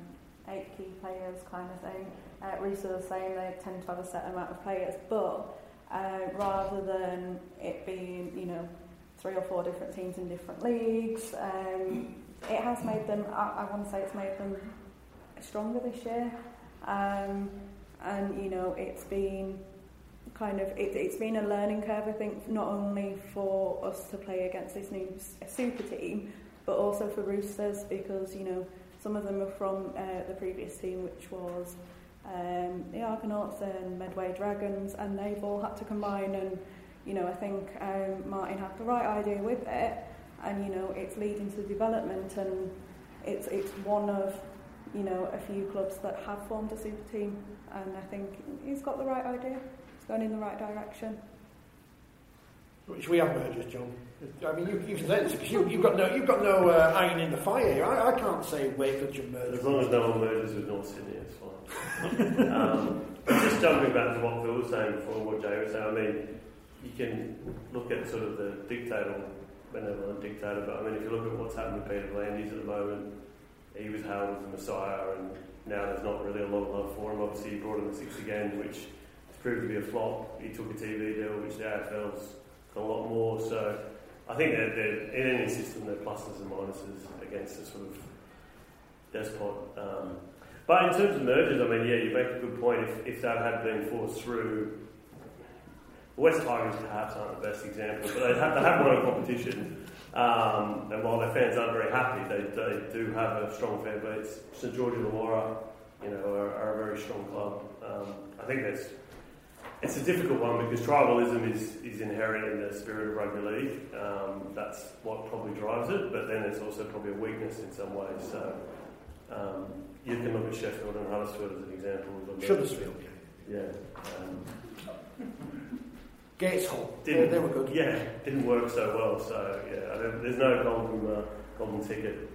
eight key players, kind of thing. Uh, Reese was saying they tend to have a set amount of players, but uh, rather than it being, you know, three or four different teams in different leagues, um, it has made them, I, I want to say it's made them stronger this year. Um, and, you know, it's been kind of, it, it's been a learning curve, I think, not only for us to play against this new super team, but also for Roosters, because, you know, some of them are from uh, the previous team, which was um, the Argonauts and Medway Dragons, and they've all had to combine, and, you know, I think um, Martin had the right idea with it, and, you know, it's leading to development, and it's it's one of, you know, a few clubs that have formed a super team, and I think he's got the right idea. It's going in the right direction. Which we have mergers, John. I mean, you, you can say this because you, you've got no, you've got no uh, iron in the fire. I, I can't say Wakefield should merge. As long as no one merges with North Sydney, it's fine. um, just jumping back to what Phil was saying before, what Jay was saying. I mean, you can look at sort of the dictator, whenever I'm dictator, but I mean, if you look at what's happened to Peter Landy's at the moment, he was hailed as the messiah, and now there's not really a lot of love for him. Obviously, he brought in the sixty game, which proved to be a flop. He took a T V deal, which the R F L's a lot more, so I think that in any system there are pluses and minuses against the sort of despot. Um, But in terms of mergers, I mean, yeah, you make a good point. If, if that had been forced through, West Tigers perhaps aren't the best example, but they have, they have won a competition. Um, and while their fans aren't very happy, they, they do have a strong fan base. St George and Illawarra, you know, are, are a very strong club. Um, I think that's it's a difficult one because tribalism is, is inherent in the spirit of rugby league. Um, that's what probably drives it, but then it's also probably a weakness in some ways. So um, you can look at Sheffield and Huddersfield as an example. Huddersfield, yeah. Yeah. Um, Gates Hall. Didn't, they were good. Yeah, didn't work so well. So yeah, I don't, there's no golden uh, golden ticket.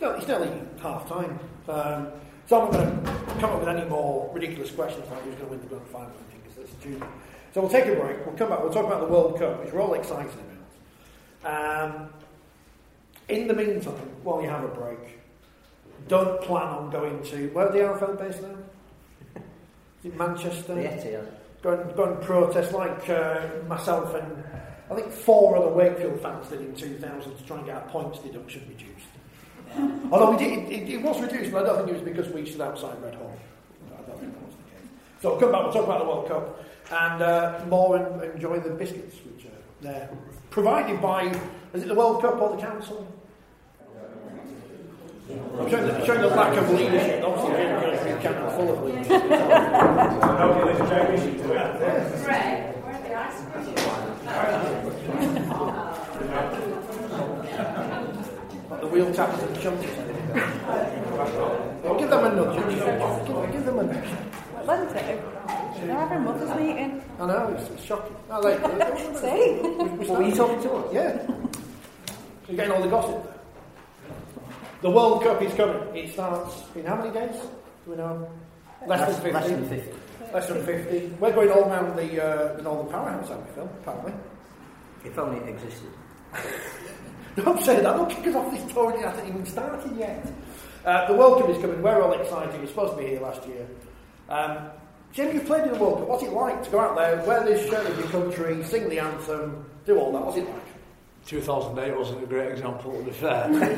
No, it's nearly half time. Um, so I'm not going to come up with any more ridiculous questions like who's going to win the grand final. I think because that's June. So we'll take a break. We'll come back. We'll talk about the World Cup, which we're all excited about. Um, in the meantime, while you have a break, don't plan on going to where the R F L based now. Is it Manchester? The Etihad. Go and, go and protest like uh, myself and I think four other Wakefield fans did in two thousand to try and get our points deduction reduced. Although we did, it, it was reduced, but I don't think it was because we stood outside Red Hall. No, I don't think that was the case. So we'll come back, we'll talk about the World Cup and uh, more and enjoy the biscuits, which are there, provided by, is it the World Cup or the Council? I'm showing, the, I'm showing the lack of leadership. Obviously, we're going to be a camera full of leadership. Greg, where are the ice cream? The wheel taps and chunks. Give them a nudge. Give them a nudge. Wednesday. They're having mother's meeting. I know, it's, it's shocking. No, like, see? Were you talking to us? Yeah. You're getting all the gossip. The World Cup is coming. It starts in how many days? Do we know? Less, less than fifty. Less than fifty. We're going all round the, uh, the Northern Powerhouse, haven't we, Phil? Apparently. If only it existed. Don't say that. Don't kick us off this tour. It hasn't even started yet. Uh, the World Cup is coming. We're all excited. We're supposed to be here last year. Um, Jim, you played in the World Cup. What's it like to go out there, wear this shirt of your country, sing the anthem, do all that? What's it like? two thousand eight wasn't a great example, to be fair. It, was, uh,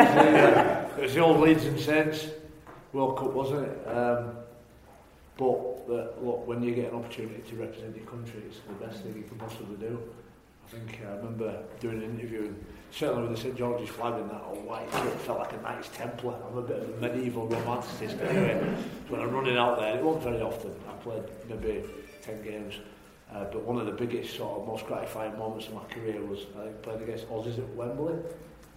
it was the old Leeds and Saints World Cup, wasn't it? Um, but uh, look, when you get an opportunity to represent your country, it's the best thing you can possibly do. I think uh, I remember doing an interview, and certainly with the St George's flag and that old white kit, felt like a Knights Templar. I'm a bit of a medieval romanticist anyway. When I'm running out there, it wasn't very often. I played maybe ten games. Uh, but one of the biggest, sort of, most gratifying moments of my career was I think, playing against Aussies at Wembley,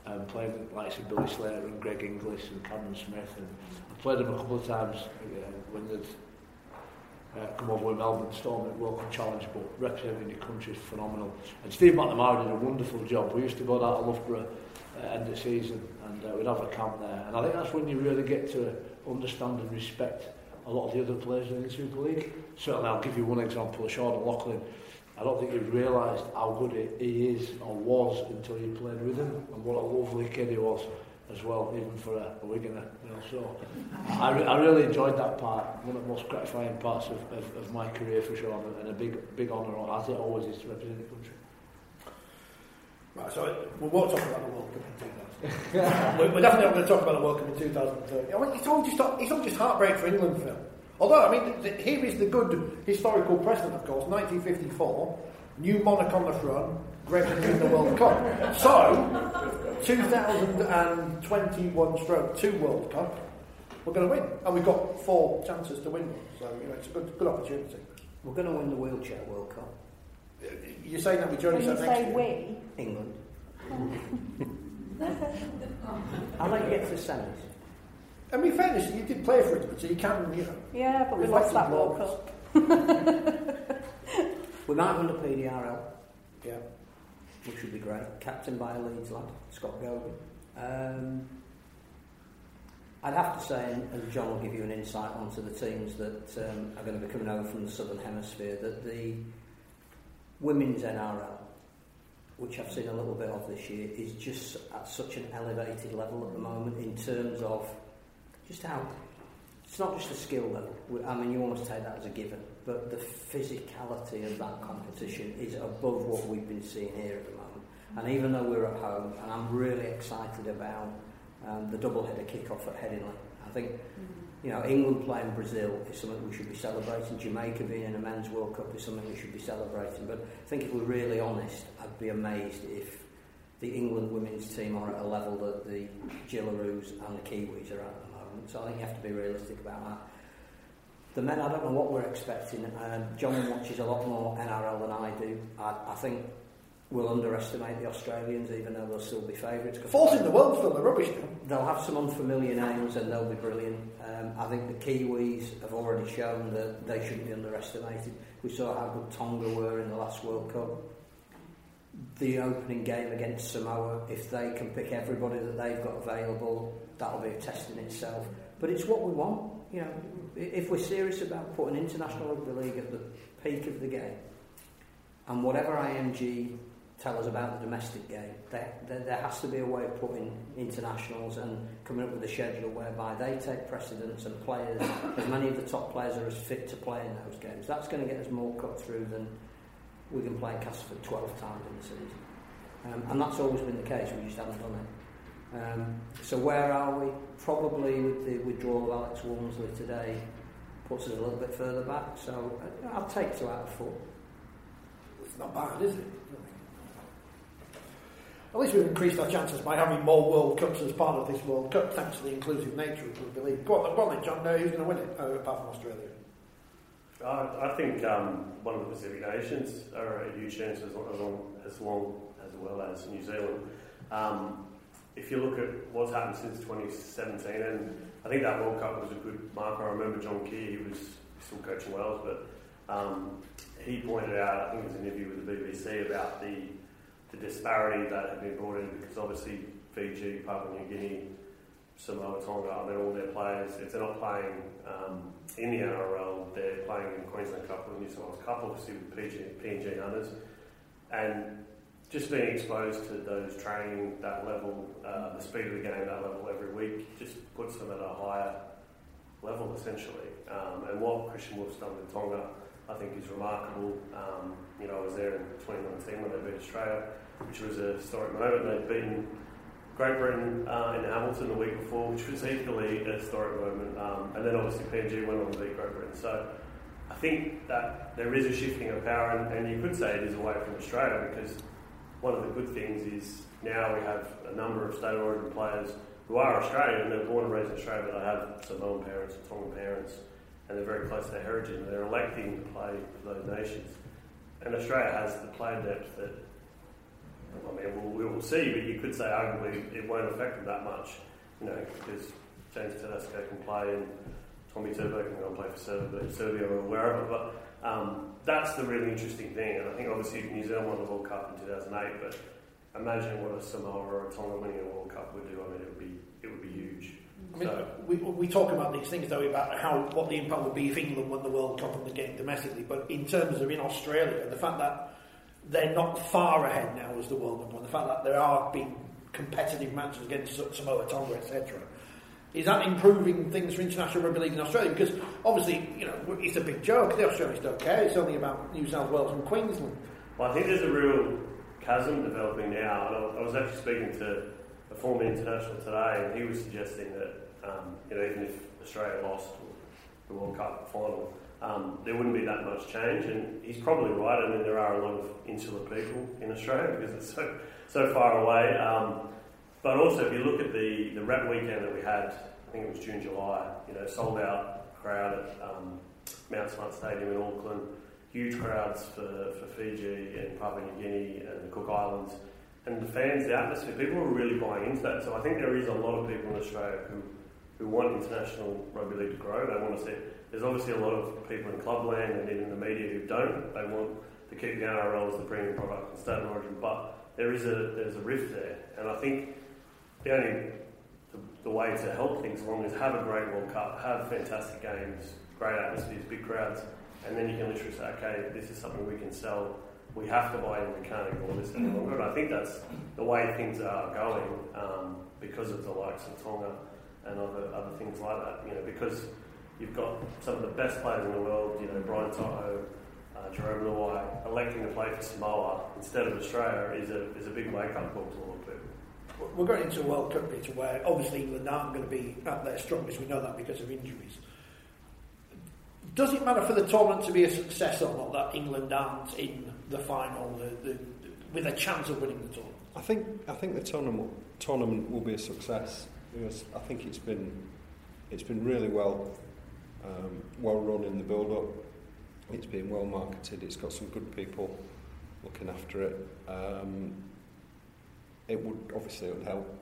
and um, playing with likes of Billy Slater and Greg Inglis and Cameron Smith. And I played them a couple of times uh, when they'd uh, come over with Melbourne Storm at World Cup Challenge. But representing your country is phenomenal. And Steve McNamara did a wonderful job. We used to go down to Loughborough at the end of the season, and uh, we'd have a camp there. And I think that's when you really get to understand and respect a lot of the other players in the Super League. Certainly, I'll give you one example, Sean O'Loughlin. I don't think you've realised how good he is or was until you played with him, and what a lovely kid he was as well, even for a, a Wiganer. You know, so I, I really enjoyed that part, one of the most gratifying parts of, of, of my career for Sean, and a big, big honour, as it always is, to represent the country. Right, so we won't talk about the World Cup in two thousand. We're definitely not going to talk about the World Cup in two thousand thirteen. I mean, it's all just it's all just heartbreak for England, Phil. Although, I mean, the, the, here is the good historical precedent, of course, nineteen fifty-four, new monarch on the throne, Great Britain in the World Cup. So, two thousand twenty-one stroke, two World Cup, we're going to win. And we've got four chances to win one, so you know, it's a good, good opportunity. We're going to win the wheelchair World Cup. You're saying that with Johnny so next year? We? England. I like to get to the semis. I mean, fairness, you did play for it, so you can, you know. Yeah, but we lost that World Cup. We might win the P D R L. Yeah. Which would be great. Captain by a Leeds lad, Scott Gogan. Um, I'd have to say, and John will give you an insight onto the teams that um, are going to be coming over from the Southern Hemisphere, that the women's N R L, which I've seen a little bit of this year, is just at such an elevated level at the moment in terms of just how it's not just the skill level. I mean, you almost take that as a given, but the physicality of that competition is above what we've been seeing here at the moment. And even though we're at home, and I'm really excited about and the double-header kick-off at Headingley. I think, mm-hmm. you know, England playing Brazil is something we should be celebrating. Jamaica being in a men's World Cup is something we should be celebrating. But I think if we're really honest, I'd be amazed if the England women's team are at a level that the Jillaroos and the Kiwis are at at the moment. So I think you have to be realistic about that. The men, I don't know what we're expecting. Um, John watches a lot more N R L than I do. I, I think we'll underestimate the Australians, even though they'll still be favourites. Fourth in the world still, they're rubbish now. They'll have some unfamiliar names and they'll be brilliant. Um, I think the Kiwis have already shown that they shouldn't be underestimated. We saw how good Tonga were in the last World Cup. The opening game against Samoa, if they can pick everybody that they've got available, that'll be a test in itself. But it's what we want. You know, if we're serious about putting international rugby league at the peak of the game, and whatever I M G tell us about the domestic game, there, there, there has to be a way of putting internationals and coming up with a schedule whereby they take precedence and players, as many of the top players are as fit to play in those games. That's going to get us more cut through than we can play Castleford twelve times in the season. Um, and that's always been the case, we just haven't done it. Um, so where are we? Probably with the withdrawal of Alex Walmsley today puts us a little bit further back, so I'll take two out of four. It's not bad, is it? At least we've increased our chances by having more World Cups as part of this World Cup, thanks to the inclusive nature of the league. Go on, go on then, John. No, who's going to win it, uh, apart from Australia? I, I think um, one of the Pacific nations are a huge chance, as long as, long, as well as New Zealand. Um, If you look at what's happened since twenty seventeen, and I think that World Cup was a good marker. I remember John Keir, he was still coaching Wales, but um, he pointed out, I think it was an interview with the B B C, about the the disparity that had been brought in, because obviously Fiji, Papua New Guinea, Samoa, Tonga, I mean, all their players, if they're not playing um, in the N R L, they're playing in the Queensland Cup or the New South Wales Cup, obviously with P N G and others. And just being exposed to those training, that level, uh, the speed of the game, that level every week, just puts them at a higher level, essentially. Um, and what Christian Wolfe's done with Tonga, I think, is remarkable. Um, you know, I was there in twenty nineteen when they beat Australia, which was a historic moment. They'd beaten Great Britain uh, in Hamilton the week before, which was equally a historic moment. Um, and then obviously P N G went on to beat Great Britain. So I think that there is a shifting of power, and, and you could say it is away from Australia, because one of the good things is now we have a number of state origin players who are Australian. They're born and raised in Australia, but they have Samoan parents and Tongan parents, and they're very close to their heritage, and they're electing to play for those nations. And Australia has the player depth that, I mean, we will see, but you could say arguably it won't affect them that much, you know, because James Tedesco can play and Tommy Turbo can go and play for Serbia or wherever. But Um, that's the really interesting thing, and I think obviously New Zealand won the World Cup in two thousand eight, but imagine what a Samoa or a Tonga winning a World Cup would do. I mean, it would be it would be huge. I mean, so, we we talk about these things though about how what the impact would be if England won the World Cup and the game domestically, but in terms of in Australia, the fact that they're not far ahead now as the world number one, the fact that there are being competitive matches against Samoa, Tonga, et cetera. Is that improving things for international rugby league in Australia? Because obviously, you know, it's a big joke. The Australians don't care. It's only about New South Wales and Queensland. Well, I think there's a real chasm developing now. And I was actually speaking to a former international today, and he was suggesting that um, you know, even if Australia lost the World Cup final, um, there wouldn't be that much change. And he's probably right. I mean, there are a lot of insular people in Australia because it's so so far away. Um, But also, if you look at the, the rep weekend that we had, I think it was June, July, you know, sold out crowd at um, Mount Smart Stadium in Auckland, huge crowds for, for Fiji and Papua New Guinea and the Cook Islands. And the fans, the atmosphere, people were really buying into that. So I think there is a lot of people in Australia who, who want international rugby league to grow. They want to see it. There's obviously a lot of people in clubland and in the media who don't. They want to keep the N R L as the premium product and state of origin. But there is a there's a rift there. And I think the only the, the way to help things along is have a great World Cup, have fantastic games, great atmospheres, big crowds, and then you can literally say, okay, this is something we can sell. We have to buy it, we can't ignore this any longer. And I think that's the way things are going um, because of the likes of Tonga and other other things like that. You know, because you've got some of the best players in the world. You know, Brian Toto, uh, Jerome Luai, electing to play for Samoa instead of Australia is a is a big wake up call to all of people. we're going into a World Cup to where obviously England aren't going to be at their strongest. We know that because of injuries. Does it matter for the tournament to be a success or not that England aren't in the final the, the, with a chance of winning the tournament? I think I think the tournament tournament will be a success because I think it's been it's been really well um, well run in the build up. It's been well marketed. It's got some good people looking after it. Um, it would obviously it would help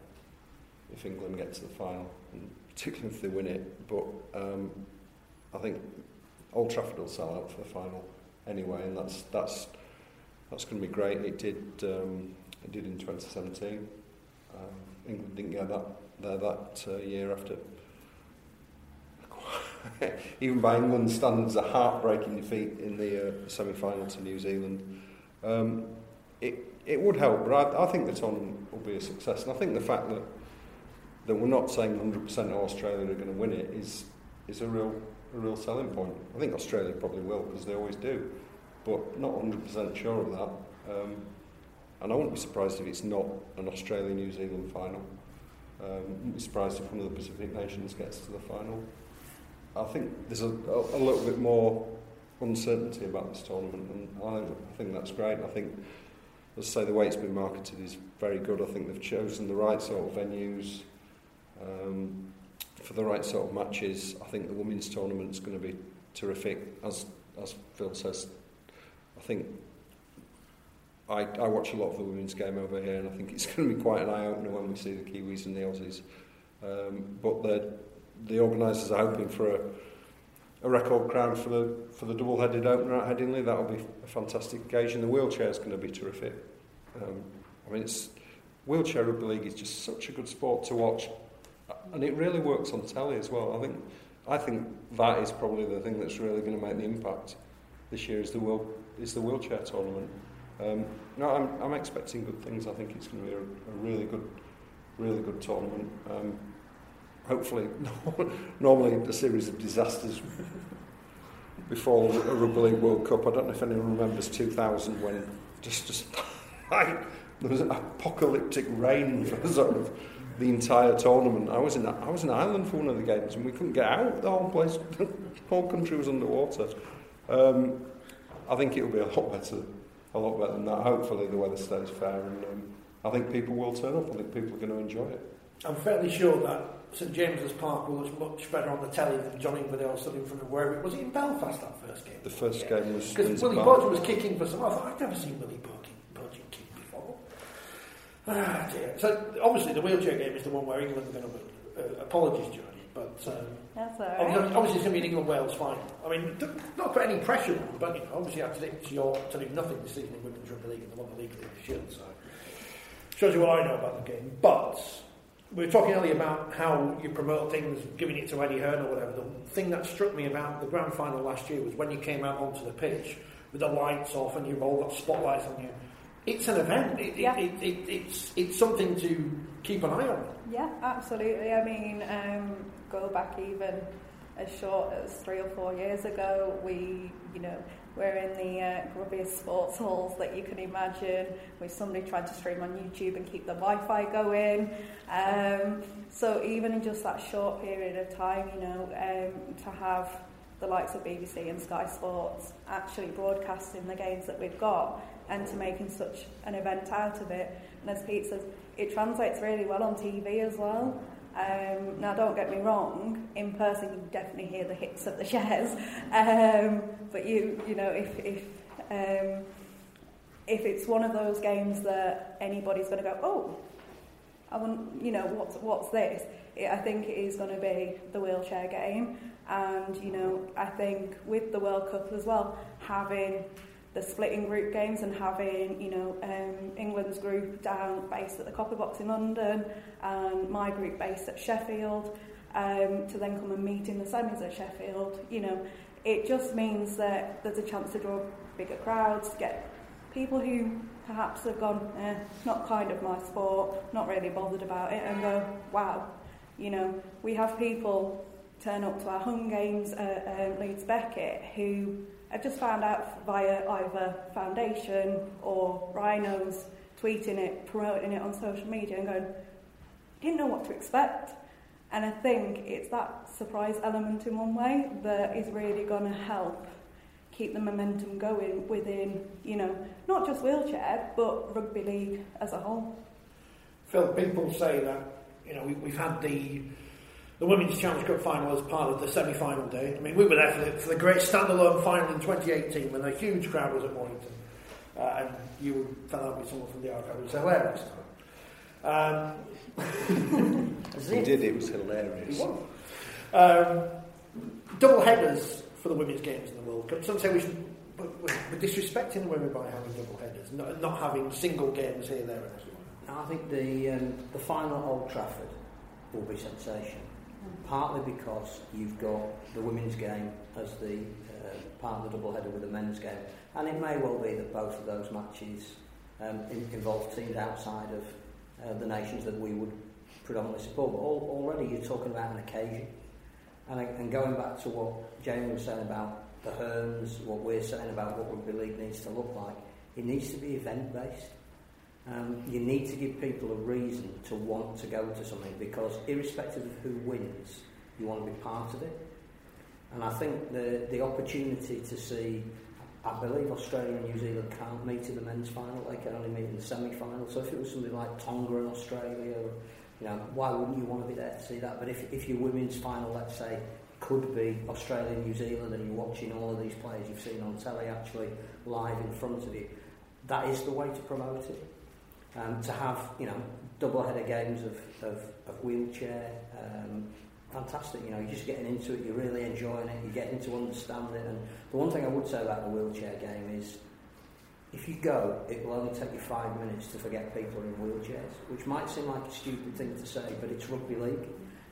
if England get to the final, and particularly if they win it. But um, I think Old Trafford will sell out for the final anyway, and that's that's that's going to be great. It did um, it did in twenty seventeen. Uh, England didn't get that there that uh, year after. Even by England's standards, a heartbreaking defeat in the uh, semi-final to New Zealand. Um, it it would help, but I, I think the tournament will be a success. And I think the fact that that we're not saying one hundred percent of Australia are going to win it is is a real a real selling point. I think Australia probably will because they always do, but not one hundred percent sure of that. Um, and I wouldn't be surprised if it's not an Australia-New Zealand final. Um, I wouldn't be surprised if one of the Pacific nations gets to the final. I think there's a, a, a little bit more uncertainty about this tournament, and I, I think that's great. I think, let's say, the way it's been marketed is very good. I think they've chosen the right sort of venues um, for the right sort of matches. I think the women's tournament is going to be terrific, as as Phil says. I think I, I watch a lot of the women's game over here, and I think it's going to be quite an eye-opener when we see the Kiwis and the Aussies. Um, but they're The organisers are hoping for a, a record crowd for the for the double-headed opener at Headingley. That'll be a fantastic occasion. The wheelchair's going to be terrific. Um, I mean, it's wheelchair rugby league is just such a good sport to watch, and it really works on telly as well. I think I think that is probably the thing that's really going to make the impact this year is the world is the wheelchair tournament. Um, no, I'm I'm expecting good things. I think it's going to be a, a really good, really good tournament. Um, Hopefully, normally a series of disasters before a Rugby League World Cup. I don't know if anyone remembers two thousand when just, just there was an apocalyptic rain for sort of the entire tournament. I was in I was in Ireland for one of the games and we couldn't get out. The whole place, the whole country was underwater. Um, I think it'll be a lot better, a lot better than that. Hopefully, the weather stays fair and um, I think people will turn up. I think people are going to enjoy it. I'm fairly sure that St James's Park will look much better on the telly than John Inverness stood in front of where it was. It in Belfast that first game. The first yeah. game was because Willie Bodger was kicking for some. I thought I'd never seen Willie Bodger kick before. Ah dear. So obviously the wheelchair game is the one where England are going to win. Uh, apologies, Johnny, but um, that's all right. Obviously, obviously it's going to be an England Wales final. I mean, not put any pressure on, but you know, obviously I predict you're to do nothing this evening in Women's Rugby League and the one the league this year. So shows you what I know about the game, but. We were talking earlier about how you promote things, giving it to Eddie Hearn or whatever. The thing that struck me about the grand final last year was when you came out onto the pitch with the lights off and you've all got spotlights on you. It's an event. It, yeah. it, it, it, it's it's something to keep an eye on. Yeah, absolutely. I mean, um, go back even as short as three or four years ago, we, you know, we're in the uh, grubbiest sports halls that you can imagine, with somebody trying to stream on YouTube and keep the Wi-Fi going. Um, so even in just that short period of time, you know, um, to have the likes of B B C and Sky Sports actually broadcasting the games that we've got and to making such an event out of it. And as Pete says, it translates really well on T V as well. Um, now, don't get me wrong, in person you definitely hear the hits of the chairs, um, but you you know, if if um, if it's one of those games that anybody's going to go, oh, I want, you know, what's, what's this? It, I think it is going to be the wheelchair game. And, you know, I think with the World Cup as well, having the splitting group games and having, you know, um, England's group down based at the Copper Box in London and my group based at Sheffield, um, to then come and meet in the semis at Sheffield, you know, it just means that there's a chance to draw bigger crowds, get people who perhaps have gone, eh, not kind of my sport, not really bothered about it, and go, wow, you know, we have people turn up to our home games at um, Leeds Beckett who I've just found out via either Foundation or Rhino's tweeting it, promoting it on social media and going, didn't know what to expect. And I think it's that surprise element in one way that is really going to help keep the momentum going within, you know, not just wheelchair, but rugby league as a whole. Phil, people say that, you know, we, we've had the the Women's Challenge Cup final as part of the semi-final day. I mean, we were there for the, for the great standalone final in twenty eighteen when a huge crowd was at Warrington. Uh, and you fell out with someone from the R F L. It was hilarious. Um, we did, it was hilarious. It was. Um, double headers for the women's games in the World Cup. Some say we should, but we're disrespecting the women by having double headers, not, not having single games here, there, and everywhere. I think the um, the final at Old Trafford will be sensational, partly because you've got the women's game as the uh, part of the double header with the men's game, and it may well be that both of those matches um, involve teams outside of Uh, the nations that we would predominantly support, but all, already you're talking about an occasion, and, and going back to what Jamie was saying about the Hearns, what we're saying about what rugby league needs to look like, it needs to be event based. Um, you need to give people a reason to want to go to something, because irrespective of who wins, you want to be part of it. And I think the the opportunity to see, I believe Australia and New Zealand can't meet in the men's final, they can only meet in the semi-final. So if it was something like Tonga and Australia, you know, why wouldn't you want to be there to see that? But if if your women's final, let's say, could be Australia and New Zealand, and you're watching all of these players you've seen on telly actually live in front of you, that is the way to promote it. Um, to have, you know, double-header games of, of, of wheelchair, um, fantastic, you know, you're just getting into it, you're really enjoying it, you're getting to understand it. And the one thing I would say about the wheelchair game is, if you go, it will only take you five minutes to forget people are in wheelchairs, which might seem like a stupid thing to say, but it's rugby league.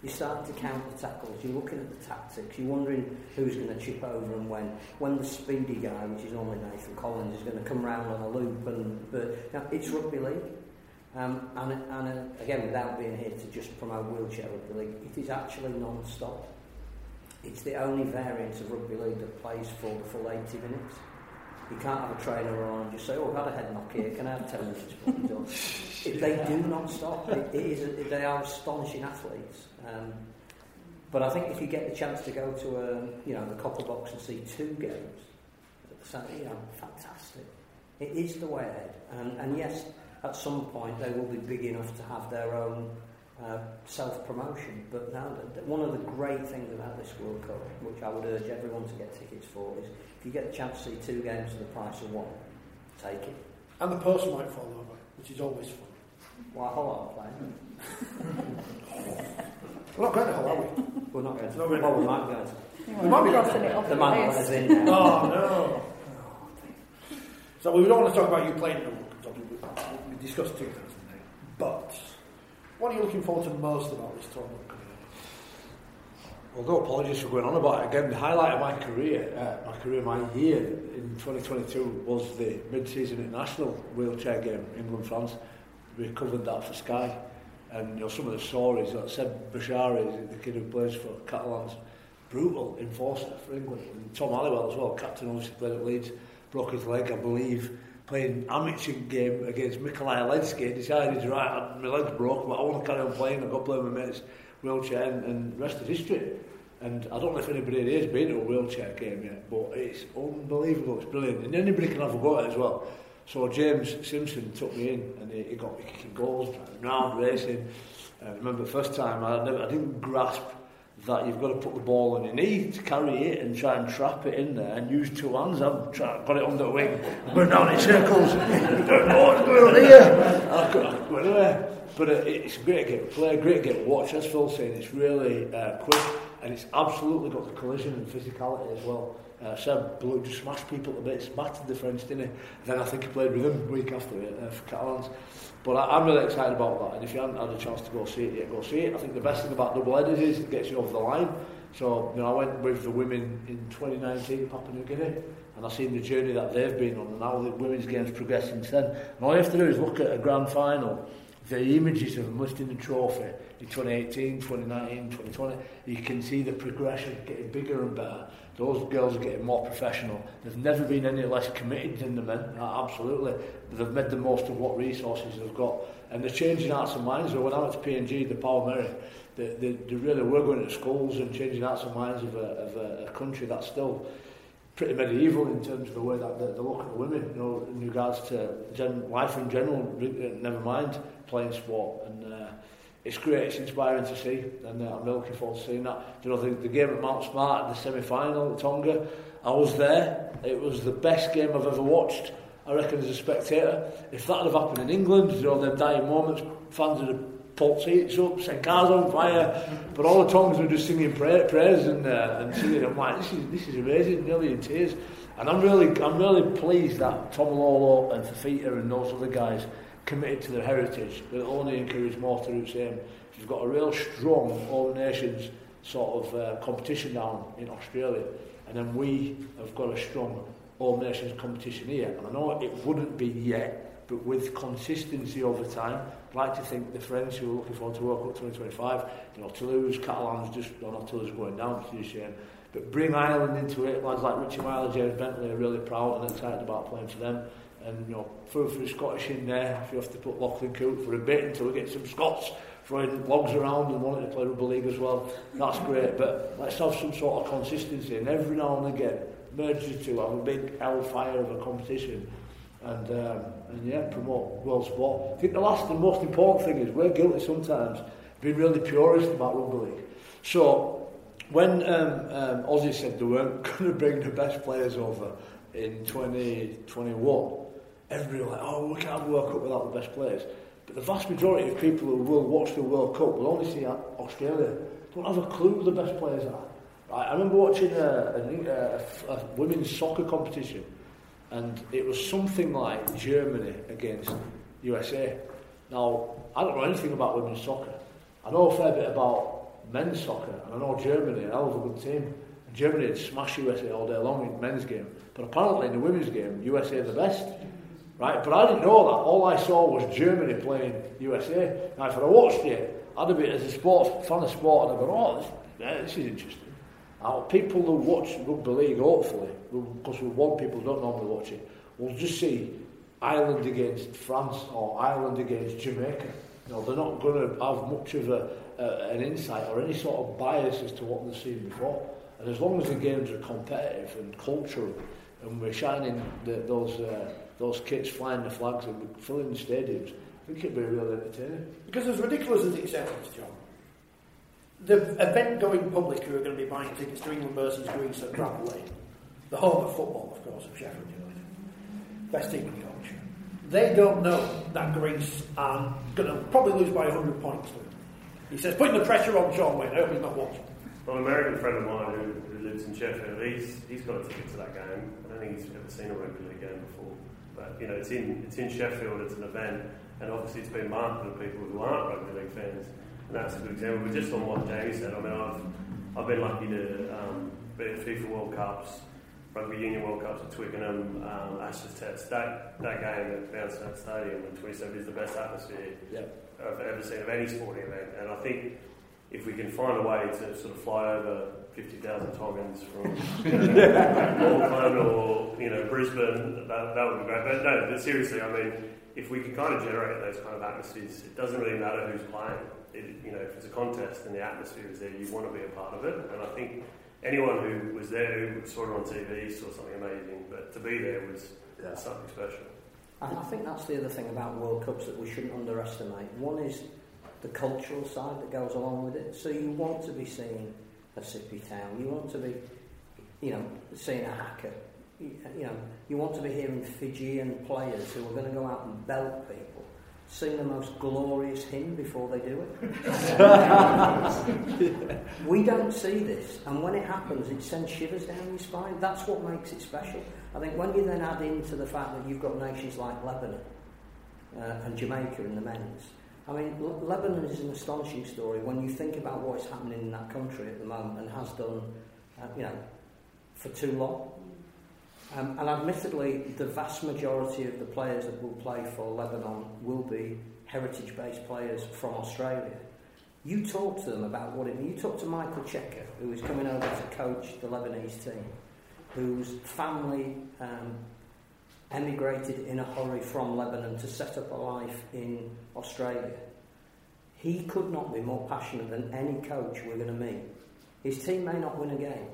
You're starting to count the tackles, you're looking at the tactics, you're wondering who's going to chip over and when, when the speedy guy, which is normally Nathan Collins, is going to come round on a loop. And but you know, it's rugby league. Um, and and uh, again, without being here to just promote wheelchair rugby league, it is actually non-stop. It's the only variant of rugby league that plays for the full eighty minutes. You can't have a trainer on and just say, oh, I've had a head knock here, can I have ten minutes? If they do non-stop, it, it is a, they are astonishing athletes. Um, but I think if you get the chance to go to a, you know, the Copper Box and see two games, so, you know, fantastic. It is the way ahead, and, and yes, at some point they will be big enough to have their own uh, self-promotion. But now, one of the great things about this World Cup, which I would urge everyone to get tickets for, is if you get the chance to see two games for the price of one, take it. And the post might fall over, which is always fun. Why, Hull aren't playing? We're not going to Hull, are we? We're not going to. Well, really. We might be going to. Well, we might be going to. The, the man that is in there. Oh, no. So we don't want to talk about you playing them. Discussed two thousand eight, but what are you looking forward to most about this tournament coming up? Although apologies for going on about it again, the highlight of my career, uh, my career, my year in twenty twenty-two was the mid-season international wheelchair game, England-France. We covered that for Sky, and you know some of the stories that like Seb Bashari, the kid who plays for Catalans, brutal enforcer for England, and Tom Halliwell as well, captain, obviously played at Leeds, broke his leg, I believe, playing amateur game against Mikolaj Ledski, decided, right, my leg's broke, but I want to carry on playing, I've got to play with my mates, wheelchair, and, and rest is history. And I don't know if anybody here has been to a wheelchair game yet, but it's unbelievable, it's brilliant, and anybody can have a go at it as well. So James Simpson took me in, and he, he got me kicking goals, round racing. I remember the first time, I, never, I didn't grasp that you've got to put the ball on your knee to carry it and try and trap it in there and use two hands. I've tried, got it under the wing, went down in circles, don't know what's going on here. I couldn't go anywhere. But it, it's a great game to play, great game to watch. As Phil's saying, it's really uh, quick, and it's absolutely got the collision and physicality as well. Uh, Seb Blue just smashed people to bits, battered the French, didn't he? Then I think he played with him the week after it uh, for Catalans. But I, I'm really excited about that, and if you haven't had a chance to go see it yet, go see it. I think the best thing about double headers is it gets you over the line. So, you know, I went with the women in twenty nineteen, Papua New Guinea, and I've seen the journey that they've been on, and how the women's game's progressing since then. And all you have to do is look at a grand final the images of us in the trophy in twenty eighteen, twenty nineteen, twenty twenty, you can see the progression getting bigger and better. Those girls are getting more professional. They've never been any less committed than the men, absolutely. They've made the most of what resources they've got. And they're changing hearts and minds. So when I went to P N G, the Paul Murray, they, they, they really were going to schools and changing hearts and minds of a, of a, a country that's still pretty medieval in terms of the way that they're looking at women, you know, in regards to gen- life in general, never mind playing sport. And uh, it's great, it's inspiring to see, and uh, I'm really looking forward to seeing that. You know, the, the game at Mount Smart, the semi-final at Tonga, I was there. It was the best game I've ever watched, I reckon, as a spectator. If that had happened in England, you know, them dying moments, fans would have pulled seats up, sent cars on fire, but all the Tongans were just singing pray- prayers and uh, and singing. I'm like, this is this is amazing, nearly in tears. And I'm really I'm really pleased that Tomalolo and Fafita and those other guys committed to their heritage. It'll only encourage more to do the same. We've got a real strong all nations sort of uh, competition down in Australia, and then we have got a strong all nations competition here. And I know it wouldn't be yet, but with consistency over time, I'd like to think the friends who are looking forward to World Cup twenty twenty-five, you know, Toulouse, Catalans, just well, not Toulouse going down, which is a shame. But bring Ireland into it. Lads like Richie Myler, James Bentley are really proud and excited about playing for them. And, you know, for, for the Scottish in there, if you have to put Lachlan Coote for a bit until we get some Scots throwing logs around and wanting to play rugby league as well, that's great. But let's have some sort of consistency, and every now and again, merge the two, have a big hellfire of a competition, and, um, and yeah, promote world sport. I think the last and most important thing is we're guilty sometimes of being really purist about rugby league. So when um, um, Aussie said they weren't going to bring the best players over in twenty twenty-one, everybody like, oh, we can't have World Cup without the best players. But the vast majority of people who will watch the World Cup will only see Australia. Don't have a clue who the best players are. Right, I remember watching a, a, a women's soccer competition, and it was something like Germany against U S A. Now, I don't know anything about women's soccer. I know a fair bit about men's soccer, and I know Germany, a hell of a good team. And Germany had smashed U S A all day long in the men's game. But apparently in the women's game, U S A are the best. Right, but I didn't know that. All I saw was Germany playing U S A. Now, if I watched it, I'd have been as a sports fan of sport, and I'd go, "Oh, this, yeah, this is interesting." Now, people who watch rugby league, hopefully, because we want people who don't normally watch it, will just see Ireland against France or Ireland against Jamaica. No, they're not going to have much of a, a, an insight or any sort of bias as to what they've seen before. And as long as the games are competitive and cultural, and we're shining the, those. Uh, those kids flying the flags and filling the stadiums, I think it'd be really entertaining. Because as ridiculous as it sounds, John, the event-going public who are going to be buying tickets to England versus Greece at Bramall Lane, the home of football, of course, of Sheffield United, best team in the country, they don't know that Greece are going to probably lose by one hundred points to them. He says, putting the pressure on John Wayne, I hope he's not watching. Well, an American friend of mine who, who lives in Sheffield, he's, he's got a ticket to that game. I don't think he's ever seen a rugby league game before. But, you know, it's in it's in Sheffield, it's an event, and obviously it's been marketed to people who aren't rugby league fans, and that's a good example. But just on what Jamie said, I mean, I've I've been lucky to um, be at FIFA World Cups, Rugby Union World Cups at Twickenham, um, Ashes Test, that, that game at Bouncetown Stadium in twenty seventeen is the best atmosphere yep. I've ever seen of any sporting event, and I think if we can find a way to sort of fly over fifty thousand Tongans from you know, Auckland or you know, Brisbane, that, that would be great. But no, but seriously, I mean, if we can kind of generate those kind of atmospheres, it doesn't really matter who's playing. It, you know, if it's a contest and the atmosphere is there, you want to be a part of it. And I think anyone who was there, who saw it on T V, saw something amazing. But to be there was yeah. something special. And I think that's the other thing about World Cups that we shouldn't underestimate. One is the cultural side that goes along with it. So you want to be seeing a sippy town, you want to be, you know, seeing a hacker, you, you know, you want to be hearing Fijian players who are going to go out and belt people sing the most glorious hymn before they do it. We don't see this, and when it happens, it sends shivers down your spine. That's what makes it special. I think when you then add into the fact that you've got nations like Lebanon uh, and Jamaica in the men's. I mean, Le- Lebanon is an astonishing story when you think about what is happening in that country at the moment and has done, uh, you know, for too long. Um, and admittedly, the vast majority of the players that will play for Lebanon will be heritage-based players from Australia. You talk to them about what it means. You talk to Michael Checker, who is coming over to coach the Lebanese team, whose family um, emigrated in a hurry from Lebanon to set up a life in Australia. He could not be more passionate than any coach we're going to meet. His team may not win a game,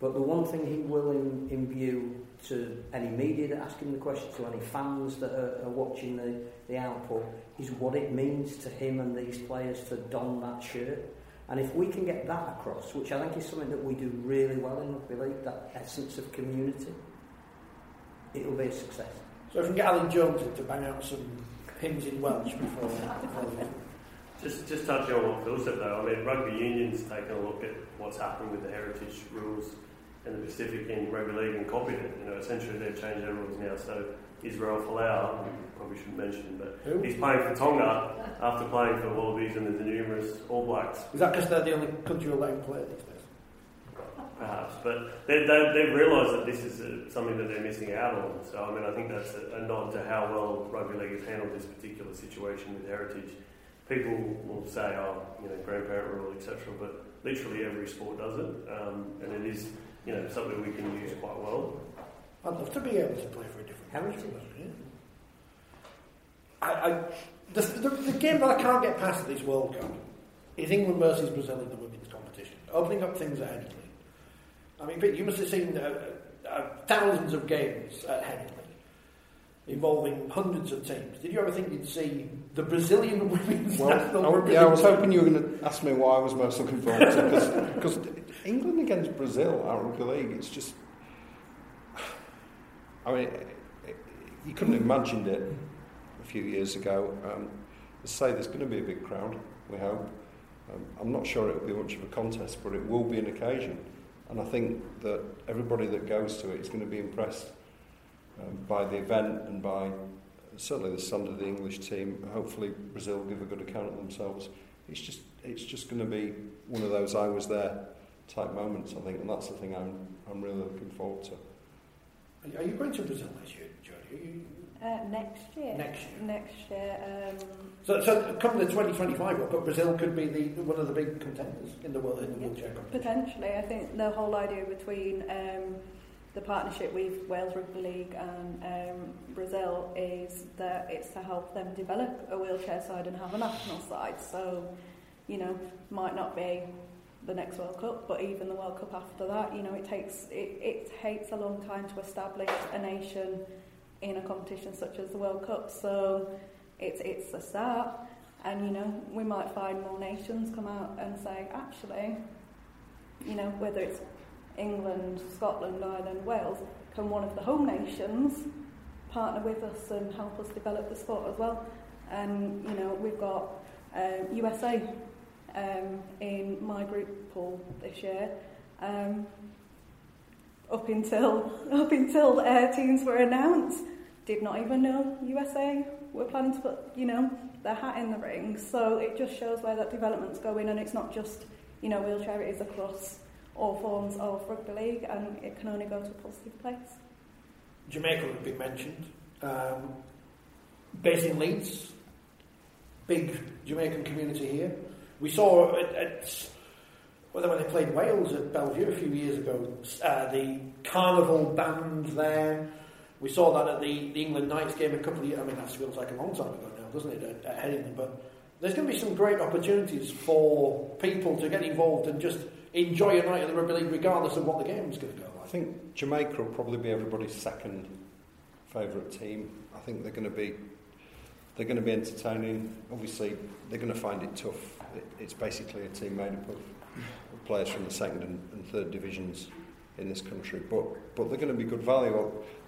but the one thing he will im- imbue to any media that ask him the question, to any fans that are, are watching the, the output, is what it means to him and these players to don that shirt. And if we can get that across, which I think is something that we do really well in rugby league, that essence of community, it will be a success. So if we can get Alan Jones to bang out some pins in Welsh before... before Just just touching on what Phil said though, I mean, rugby union's taken a look at what's happened with the heritage rules in the Pacific in rugby league and copied it. You know, essentially they've changed their rules now. So Israel Folau, probably shouldn't mention him, but Who? he's playing for Tonga after playing for Wallabies and the numerous All Blacks. Is that because they're the only country allowed to play these days? Perhaps, but they, they, they've realised that this is something that they're missing out on. So I mean, I think that's a, a nod to how well rugby league has handled this particular situation with heritage. People will say, oh, you know, grandparent rule, et cetera, but literally every sport does it, um, and it is, you know, something we can use quite well. I'd love to be able to play for a different heritage. Yeah. I, I, the, the, the game that I can't get past at this World Cup is England versus Brazil in the women's competition, opening up things at Headingley. I mean, you must have seen uh, uh, thousands of games at Headingley, involving hundreds of teams. Did you ever think you'd see the Brazilian women's well, national I, Brazilian yeah, I was hoping you were going to ask me why I was most looking forward to it, because England against Brazil, our rugby league, it's just... I mean, it, it, you couldn't have imagined it a few years ago. Um, as I say, there's going to be a big crowd, we hope. Um, I'm not sure it'll be much of a contest, but it will be an occasion. And I think that everybody that goes to it is going to be impressed Um, by the event and by certainly the standard of the English team. Hopefully Brazil give a good account of themselves. It's just it's just going to be one of those I was there type moments, I think, and that's the thing I'm I'm really looking forward to. Are you going to Brazil this year, Jodie? Uh, next year. Next year. Next year. Um... So, so come the twenty twenty-five World Cup, Brazil could be the one of the big contenders in the world in the wheelchair competition. Potentially, I think the whole idea between. Um, The partnership with Wales Rugby League and um, Brazil is that it's to help them develop a wheelchair side and have a national side. So, you know, might not be the next World Cup, but even the World Cup after that, you know, it takes it, it takes a long time to establish a nation in a competition such as the World Cup. So, it's it's a start, and you know, we might find more nations come out and say, actually, you know, whether it's England, Scotland, Ireland, Wales, can one of the home nations partner with us and help us develop the sport as well? And, you know, we've got um, U S A um, in my group pool this year. Um, up until up until uh, teams were announced, did not even know U S A were planning to put, you know, their hat in the ring. So it just shows where that development's going, and it's not just, you know, wheelchair, it is across all forms of rugby league, and it can only go to a positive place. Jamaica would be mentioned. Um, based in Leeds, big Jamaican community here. We saw at, at well, when they played Wales at Bellevue a few years ago, uh, the carnival band there. We saw that at the, the England Knights game a couple of years. I mean, that feels like a long time ago now, doesn't it? At, at Headingley, but there's going to be some great opportunities for people to get involved and just enjoy a night of the rugby league regardless of what the game's going to go like. I think Jamaica will probably be everybody's second favourite team. I think they're going to be they're going to be entertaining. Obviously, they're going to find it tough. It, it's basically a team made up of players from the second and, and third divisions in this country. But but they're going to be good value.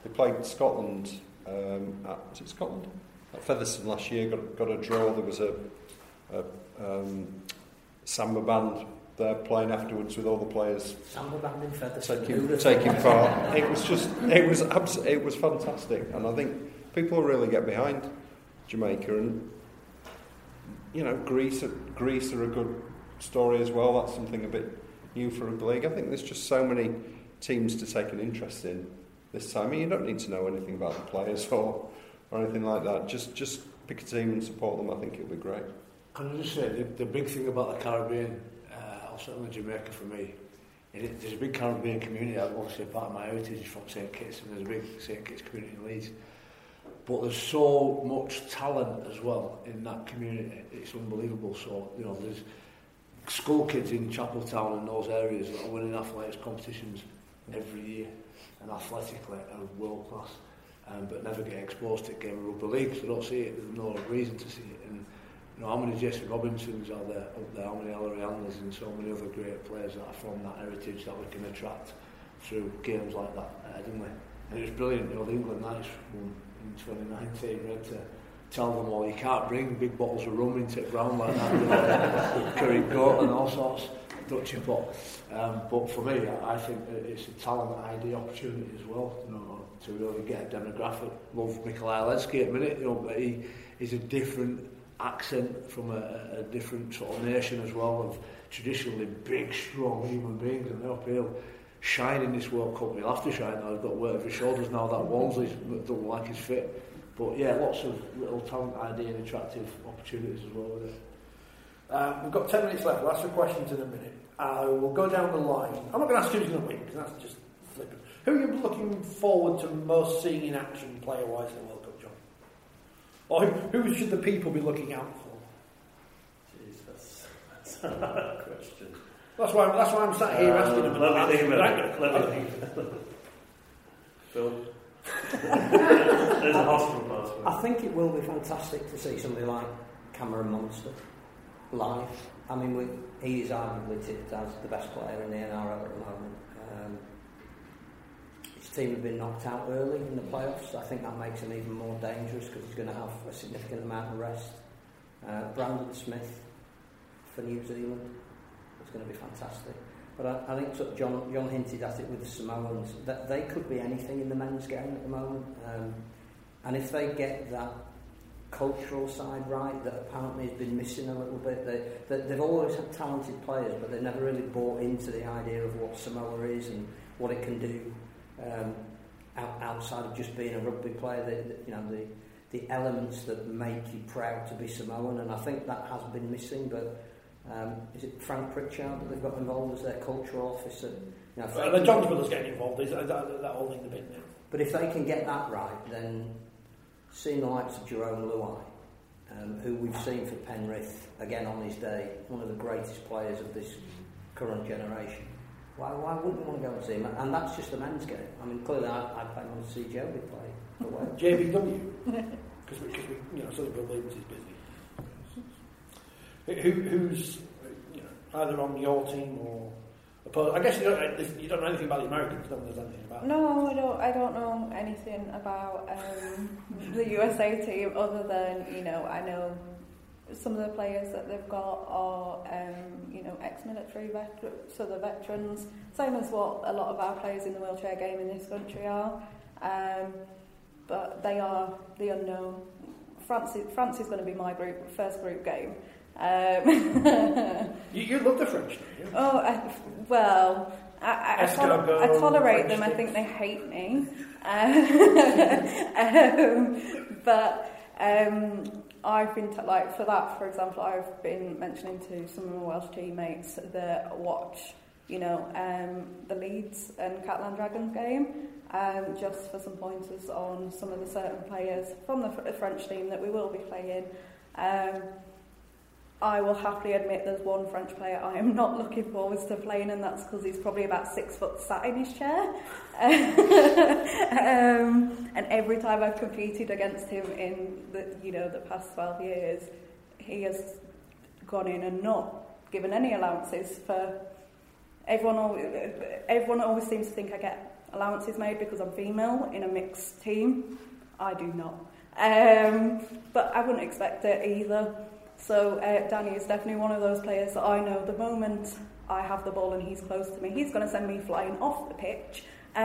They played Scotland um, at was it Scotland at Featherstone last year. Got got a draw. There was a, a um, samba band there playing afterwards with all the players taking, taking part. It was just, it was abs- it was fantastic, and I think people really get behind Jamaica, and you know, Greece, Greece are a good story as well. That's something a bit new for rugby league. I think there's just so many teams to take an interest in this time. I mean, you don't need to know anything about the players or or anything like that. Just just pick a team and support them. I think it'll be great. Can I just say, the, the big thing about the Caribbean, uh, or certainly Jamaica for me, it, there's a big Caribbean community. I'm obviously part of my heritage from Saint Kitts, and there's a big Saint Kitts community in Leeds. But there's so much talent as well in that community. It's unbelievable. So, you know, there's school kids in Chapel Town and those areas that are winning athletics competitions every year, and athletically are world class, um, but never get exposed to a game of rugby league, so they don't see it. There's no reason to see it. And you know, how many Jesse Robinsons are there up there? How many Ellery Handlers and so many other great players that are from that heritage that we can attract through games like that at Headingley? And it was brilliant. You know, the England Knights won in twenty nineteen. We had to tell them all, you can't bring big bottles of rum into it round like that, you know, curry goat and all sorts, Dutchy pot. Um, but for me, I think it's a talent I D opportunity as well, you know, to really get a demographic. Love Michael Ileski at the minute, you know, but he is a different accent from a, a different sort of nation as well, of traditionally big, strong human beings, and they hope he'll shine in this World Cup. He'll have to shine. I've got weight of his shoulders now that Walmsley's doesn't like his fit. But yeah, lots of little talent, idea, and attractive opportunities as well with it. Um, we've got ten minutes left. We'll ask the questions in a minute. Uh, we'll go down the line. I'm not going to ask who's going to win, because that's just flippant. Who are you looking forward to most seeing in action, player-wise, in the World Cup, John? Or who, who should the people be looking out for? Jeez, that's, that's a hard question. That's why, that's why I'm sat here um, asking them. Let me think about it. Phil? There's an Oscar pass. I think it will be fantastic to see somebody like Cameron Munster live. I mean, we, he is arguably tipped as the best player in the N R L at the moment. Um, his team have been knocked out early in the playoffs. I think that makes him even more dangerous because he's going to have a significant amount of rest. Uh, Brandon Smith for New Zealand is going to be fantastic. But I, I think sort of John, John hinted at it with the Samoans, that they could be anything in the men's game at the moment. Um, and if they get that cultural side right, that apparently has been missing a little bit, they, they, they've always had talented players, but they've never really bought into the idea of what Samoa is and what it can do um, out, outside of just being a rugby player. The, the, you know, the, the elements that make you proud to be Samoan, and I think that has been missing, but... Um, is it Frank Pritchard that they've got involved as their cultural officer? You know, well, the John Brothers getting involved, is that, that, that whole thing the bit now. But if they can get that right, then seeing the likes of Jerome Luai, um, who we've seen for Penrith, again on his day, one of the greatest players of this current generation, why, why wouldn't one go and see him? And that's just the men's game. I mean, clearly I, I'd pay on to see J B play. J B W? Because we, you know, Sonny Bill Williams is busy. Who, who's you know, either on your team or opposed? I guess you don't, you don't know anything about the Americans. No one knows anything about them. No, I don't. I don't know anything about um, the U S A team other than you know I know some of the players that they've got are um, you know ex-military veterans, so the veterans, same as what a lot of our players in the wheelchair game in this country are. Um, but they are the unknown. France, France is going to be my group first group game. Um, you, you love the French, don't you? Oh, I, well, I, I, I, tol- I tolerate French them. Things. I think they hate me. Um, um, but um, I've been, t- like, for that, for example, I've been mentioning to some of my Welsh teammates that watch, you know, um, the Leeds and Catalan Dragons game, um, just for some pointers on some of the certain players from the fr- French team that we will be playing. Um, I will happily admit there's one French player I am not looking forward to playing, and that's because he's probably about six foot sat in his chair. um, and every time I've competed against him in the you know the past twelve years, he has gone in and not given any allowances for everyone. Always, everyone always seems to think I get allowances made because I'm female in a mixed team. I do not, um, but I wouldn't expect it either. So uh, Danny is definitely one of those players that I know the moment I have the ball and he's close to me, he's going to send me flying off the pitch. Uh,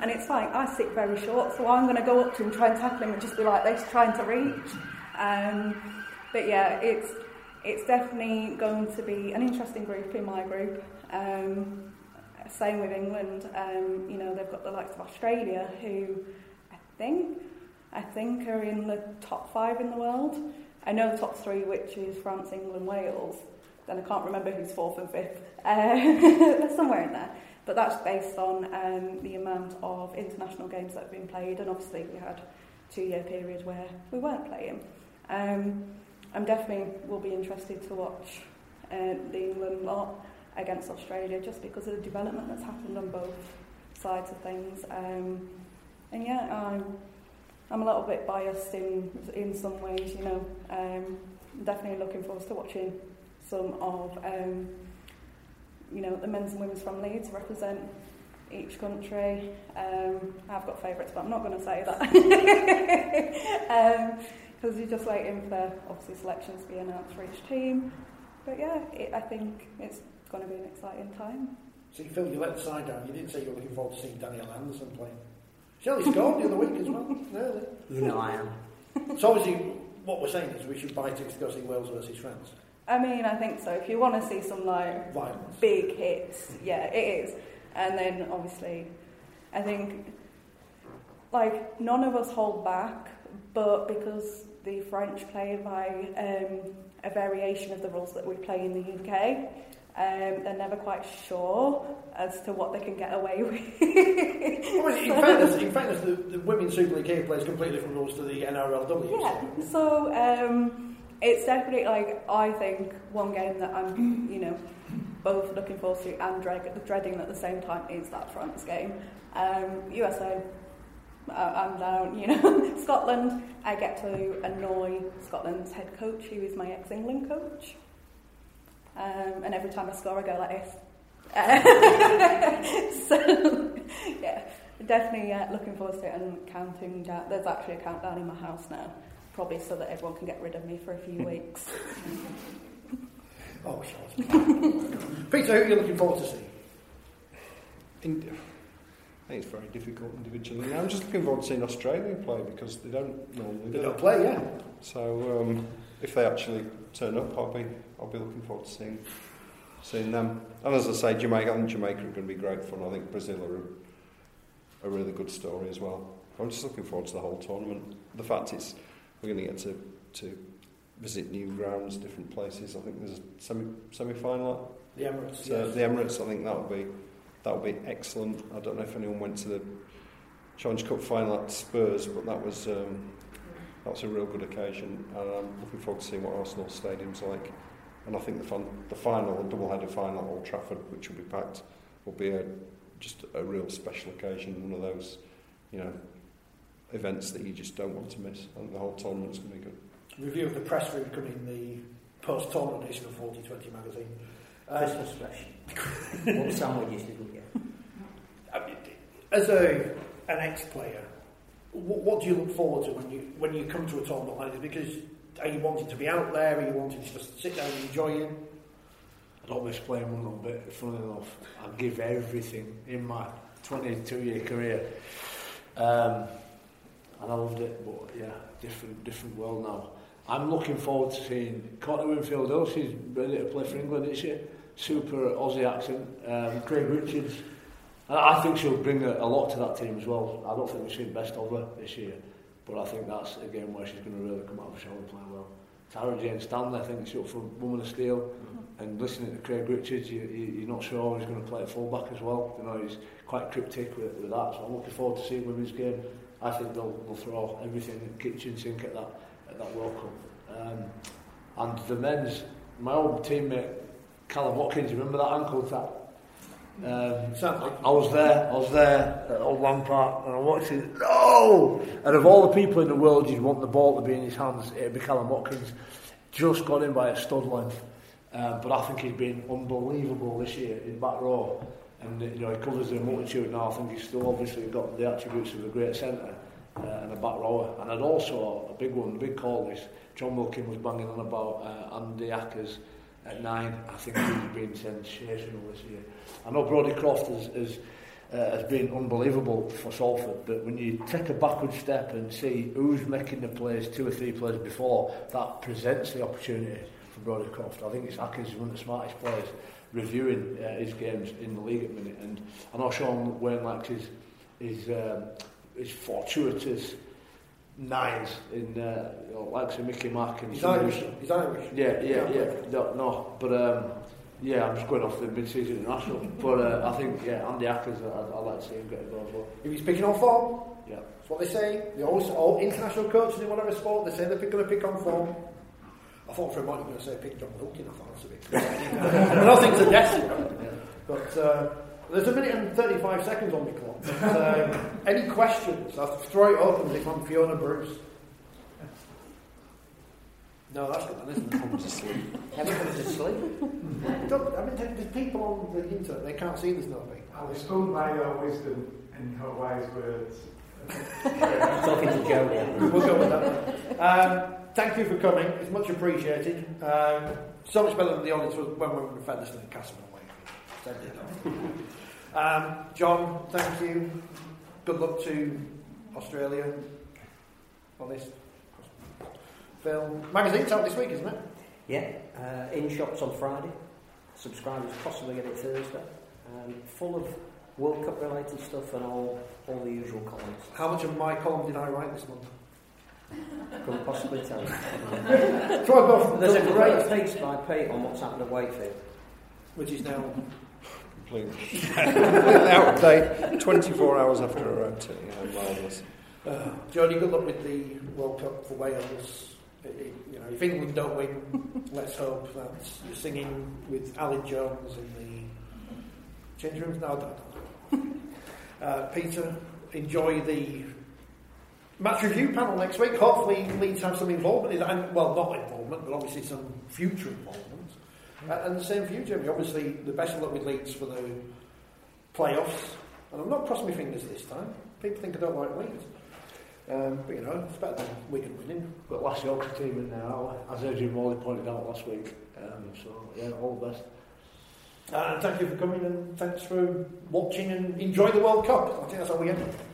and it's like, I sit very short, so I'm going to go up to him, try and tackle him and just be like, they're trying to reach. Um, but yeah, it's it's definitely going to be an interesting group in my group. Um, same with England. Um, you know, they've got the likes of Australia, who I think... I think, are in the top five in the world. I know the top three, which is France, England, Wales. Then I can't remember who's fourth and fifth. Uh, somewhere in there. But that's based on um, the amount of international games that have been played. And obviously we had a two-year period where we weren't playing. Um, I'm definitely will be interested to watch uh, the England lot against Australia just because of the development that's happened on both sides of things. Um, and yeah, I'm, I'm a little bit biased in in some ways, you know. Um, I'm definitely looking forward to watching some of, um, you know, the men's and women's from Leeds represent each country. Um, I've got favourites, but I'm not going to say that. um, Because you're just waiting for, obviously, selections to be announced for each team. But yeah, it, I think it's going to be an exciting time. See, Phil, you let the side down. You didn't say you were looking forward to seeing Daniel Anderson playing. Shelley scored the other week as well. Really? You know I am. So obviously, what we're saying is we should buy tickets to go see Wales versus France. I mean, I think so. If you want to see some, like, violence. Big hits, yeah, it is. And then, obviously, I think, like, none of us hold back, but because the French play by um, a variation of the rules that we play in the U K. Um, they're never quite sure as to what they can get away with. Well, in fairness, in fairness the, the Women's Super League here plays completely different rules to the N R L W. Yeah, so, so um, it's definitely, like, I think one game that I'm, you know, both looking forward to and dread- dreading at the same time is that France game. Um, U S A... I'm down, you know. Scotland, I get to annoy Scotland's head coach, who is my ex-England coach. Um, and every time I score, I go like this. Uh, so, yeah, definitely yeah, looking forward to it and counting down. There's actually a countdown in my house now, probably so that everyone can get rid of me for a few weeks. Oh, sure. Peter, who are you looking forward to see? In- I think it's very difficult individually. I'm just looking forward to seeing Australia play because they don't normally they do. don't play, yeah. So um, if they actually turn up, I'll be I'll be looking forward to seeing seeing them. And as I say, Jamaica, I think Jamaica are going to be great fun. I think Brazil are a really good story as well. I'm just looking forward to the whole tournament. The fact is, we're going to get to to visit new grounds, different places. I think there's a semi semi final. The Emirates. So yes. The Emirates. I think that'll be. That'll be excellent. I don't know if anyone went to the Challenge Cup final at Spurs, but that was um, that was a real good occasion, and I'm looking forward to seeing what Arsenal Stadium's like. And I think the fun, the final, the double-header final at Old Trafford, which will be packed, will be a, just a real special occasion. One of those, you know, events that you just don't want to miss. I think the whole tournament's going to be good. Review of the press room coming the post-tournament edition of Forty Twenty Magazine. Uh, Christmas special. What someone used to do. I mean, as a an ex-player, what, what do you look forward to when you when you come to a tournament like this? Because are you wanting to be out there? Are you wanting to just sit down and enjoy it? I don't miss playing one little bit. Funnily enough, I give everything in my twenty-two year career, um, and I loved it. But yeah, different different world now. I'm looking forward to seeing Courtney Winfield Hill. She's ready to play for England this year. Super Aussie accent. Um, Craig Richards. I think she'll bring a lot to that team as well. I don't think we've seen best of her this year, but I think that's a game where she's going to really come out of her shell and play well. Tara Jane Stanley, I think she's up for Woman of Steel, mm-hmm. and listening to Craig Richards, you, you, you're not sure he's going to play at fullback as well. You know, he's quite cryptic with, with that, so I'm looking forward to seeing women's game. I think they'll, they'll throw everything in the kitchen sink at that at that World Cup. Um, and the men's, my old teammate Callum Watkins, remember that ankle tap? Um, Sadly. I was there, I was there at Old Land Park and I watched it. No! And of all the people in the world you'd want the ball to be in his hands, it'd be Callum Watkins. Just got in by a stud length. Um, but I think he's been unbelievable this year in back row. And you know, he covers the multitude now. I think he's still obviously got the attributes of a great centre uh, and a back rower. And I'd also, a big one, a big call this, John Wilkin was banging on about uh, Andy Ackers at nine. I think he's been sensational this year. I know Brodie Croft has, has, uh, has been unbelievable for Salford, but when you take a backward step and see who's making the plays two or three plays before, that presents the opportunity for Brodie Croft. I think it's Ackers, one of the smartest players, reviewing uh, his games in the league at the minute. And I know Sean Wainwright is, is, um, is fortuitous nines in uh, you know, like Mickey Mack and he's Irish. He's Irish. Yeah, yeah, yeah. No, no. but um, yeah, I'm just going off the mid-season international. but uh, I think yeah, Andy Ackers, I, I like to see him get a goal as well. If he's picking on form, yeah, that's what they say. They always, all international coaches in whatever sport, they say they're going to pick on form. I thought for a moment you were going to say pick John Wilkin. I thought that's a bit. I don't think it's a death, but. Uh, There's a minute and thirty-five seconds on the clock. But, um, any questions? I'll throw it open from Fiona Bruce. No, that's good. Isn't it? Everyone's asleep. Everyone's asleep. Don't, I mean, there's people on the internet, they can't see this, nothing. I was stunned by your wisdom and her wise words. I'm talking to Joe. We'll go with that. Um, thank you for coming. It's much appreciated. Um, so much better than the audience was when we were in Featherstone and Castleford. um, John, thank you. Good luck to Australia on this film. Magazine's out this week, isn't it? Yeah, uh, in shops on Friday. Subscribers possibly get it Thursday. Um, full of World Cup related stuff and all, all the usual columns. How much of my column did I write this month? Couldn't possibly tell you. Try both. There's a great piece by Pete on what's happened at Wakefield, which is now. Outdate twenty-four hours after a road to you know, marvellous. Uh, Jody, good luck with the World Cup for Wales. It, it, you know, if England don't win, let's hope that you're singing with Alan Jones in the change rooms. No, I don't. Uh, Peter, enjoy the match review panel next week. Hopefully, Leeds have some involvement in that. Well, not involvement, but obviously some future involvement. Uh, and the same for you, Jimmy. Obviously, the best luck with Leeds for the playoffs. And I'm not crossing my fingers this time. People think I don't like Leeds. Um, but, you know, it's better than Wigan winning. But last Yorkshire team in now, as Adrian Morley pointed out last week. Um, so, yeah, all the best. Uh, and thank you for coming and thanks for watching and enjoy the World Cup. I think that's how we end it.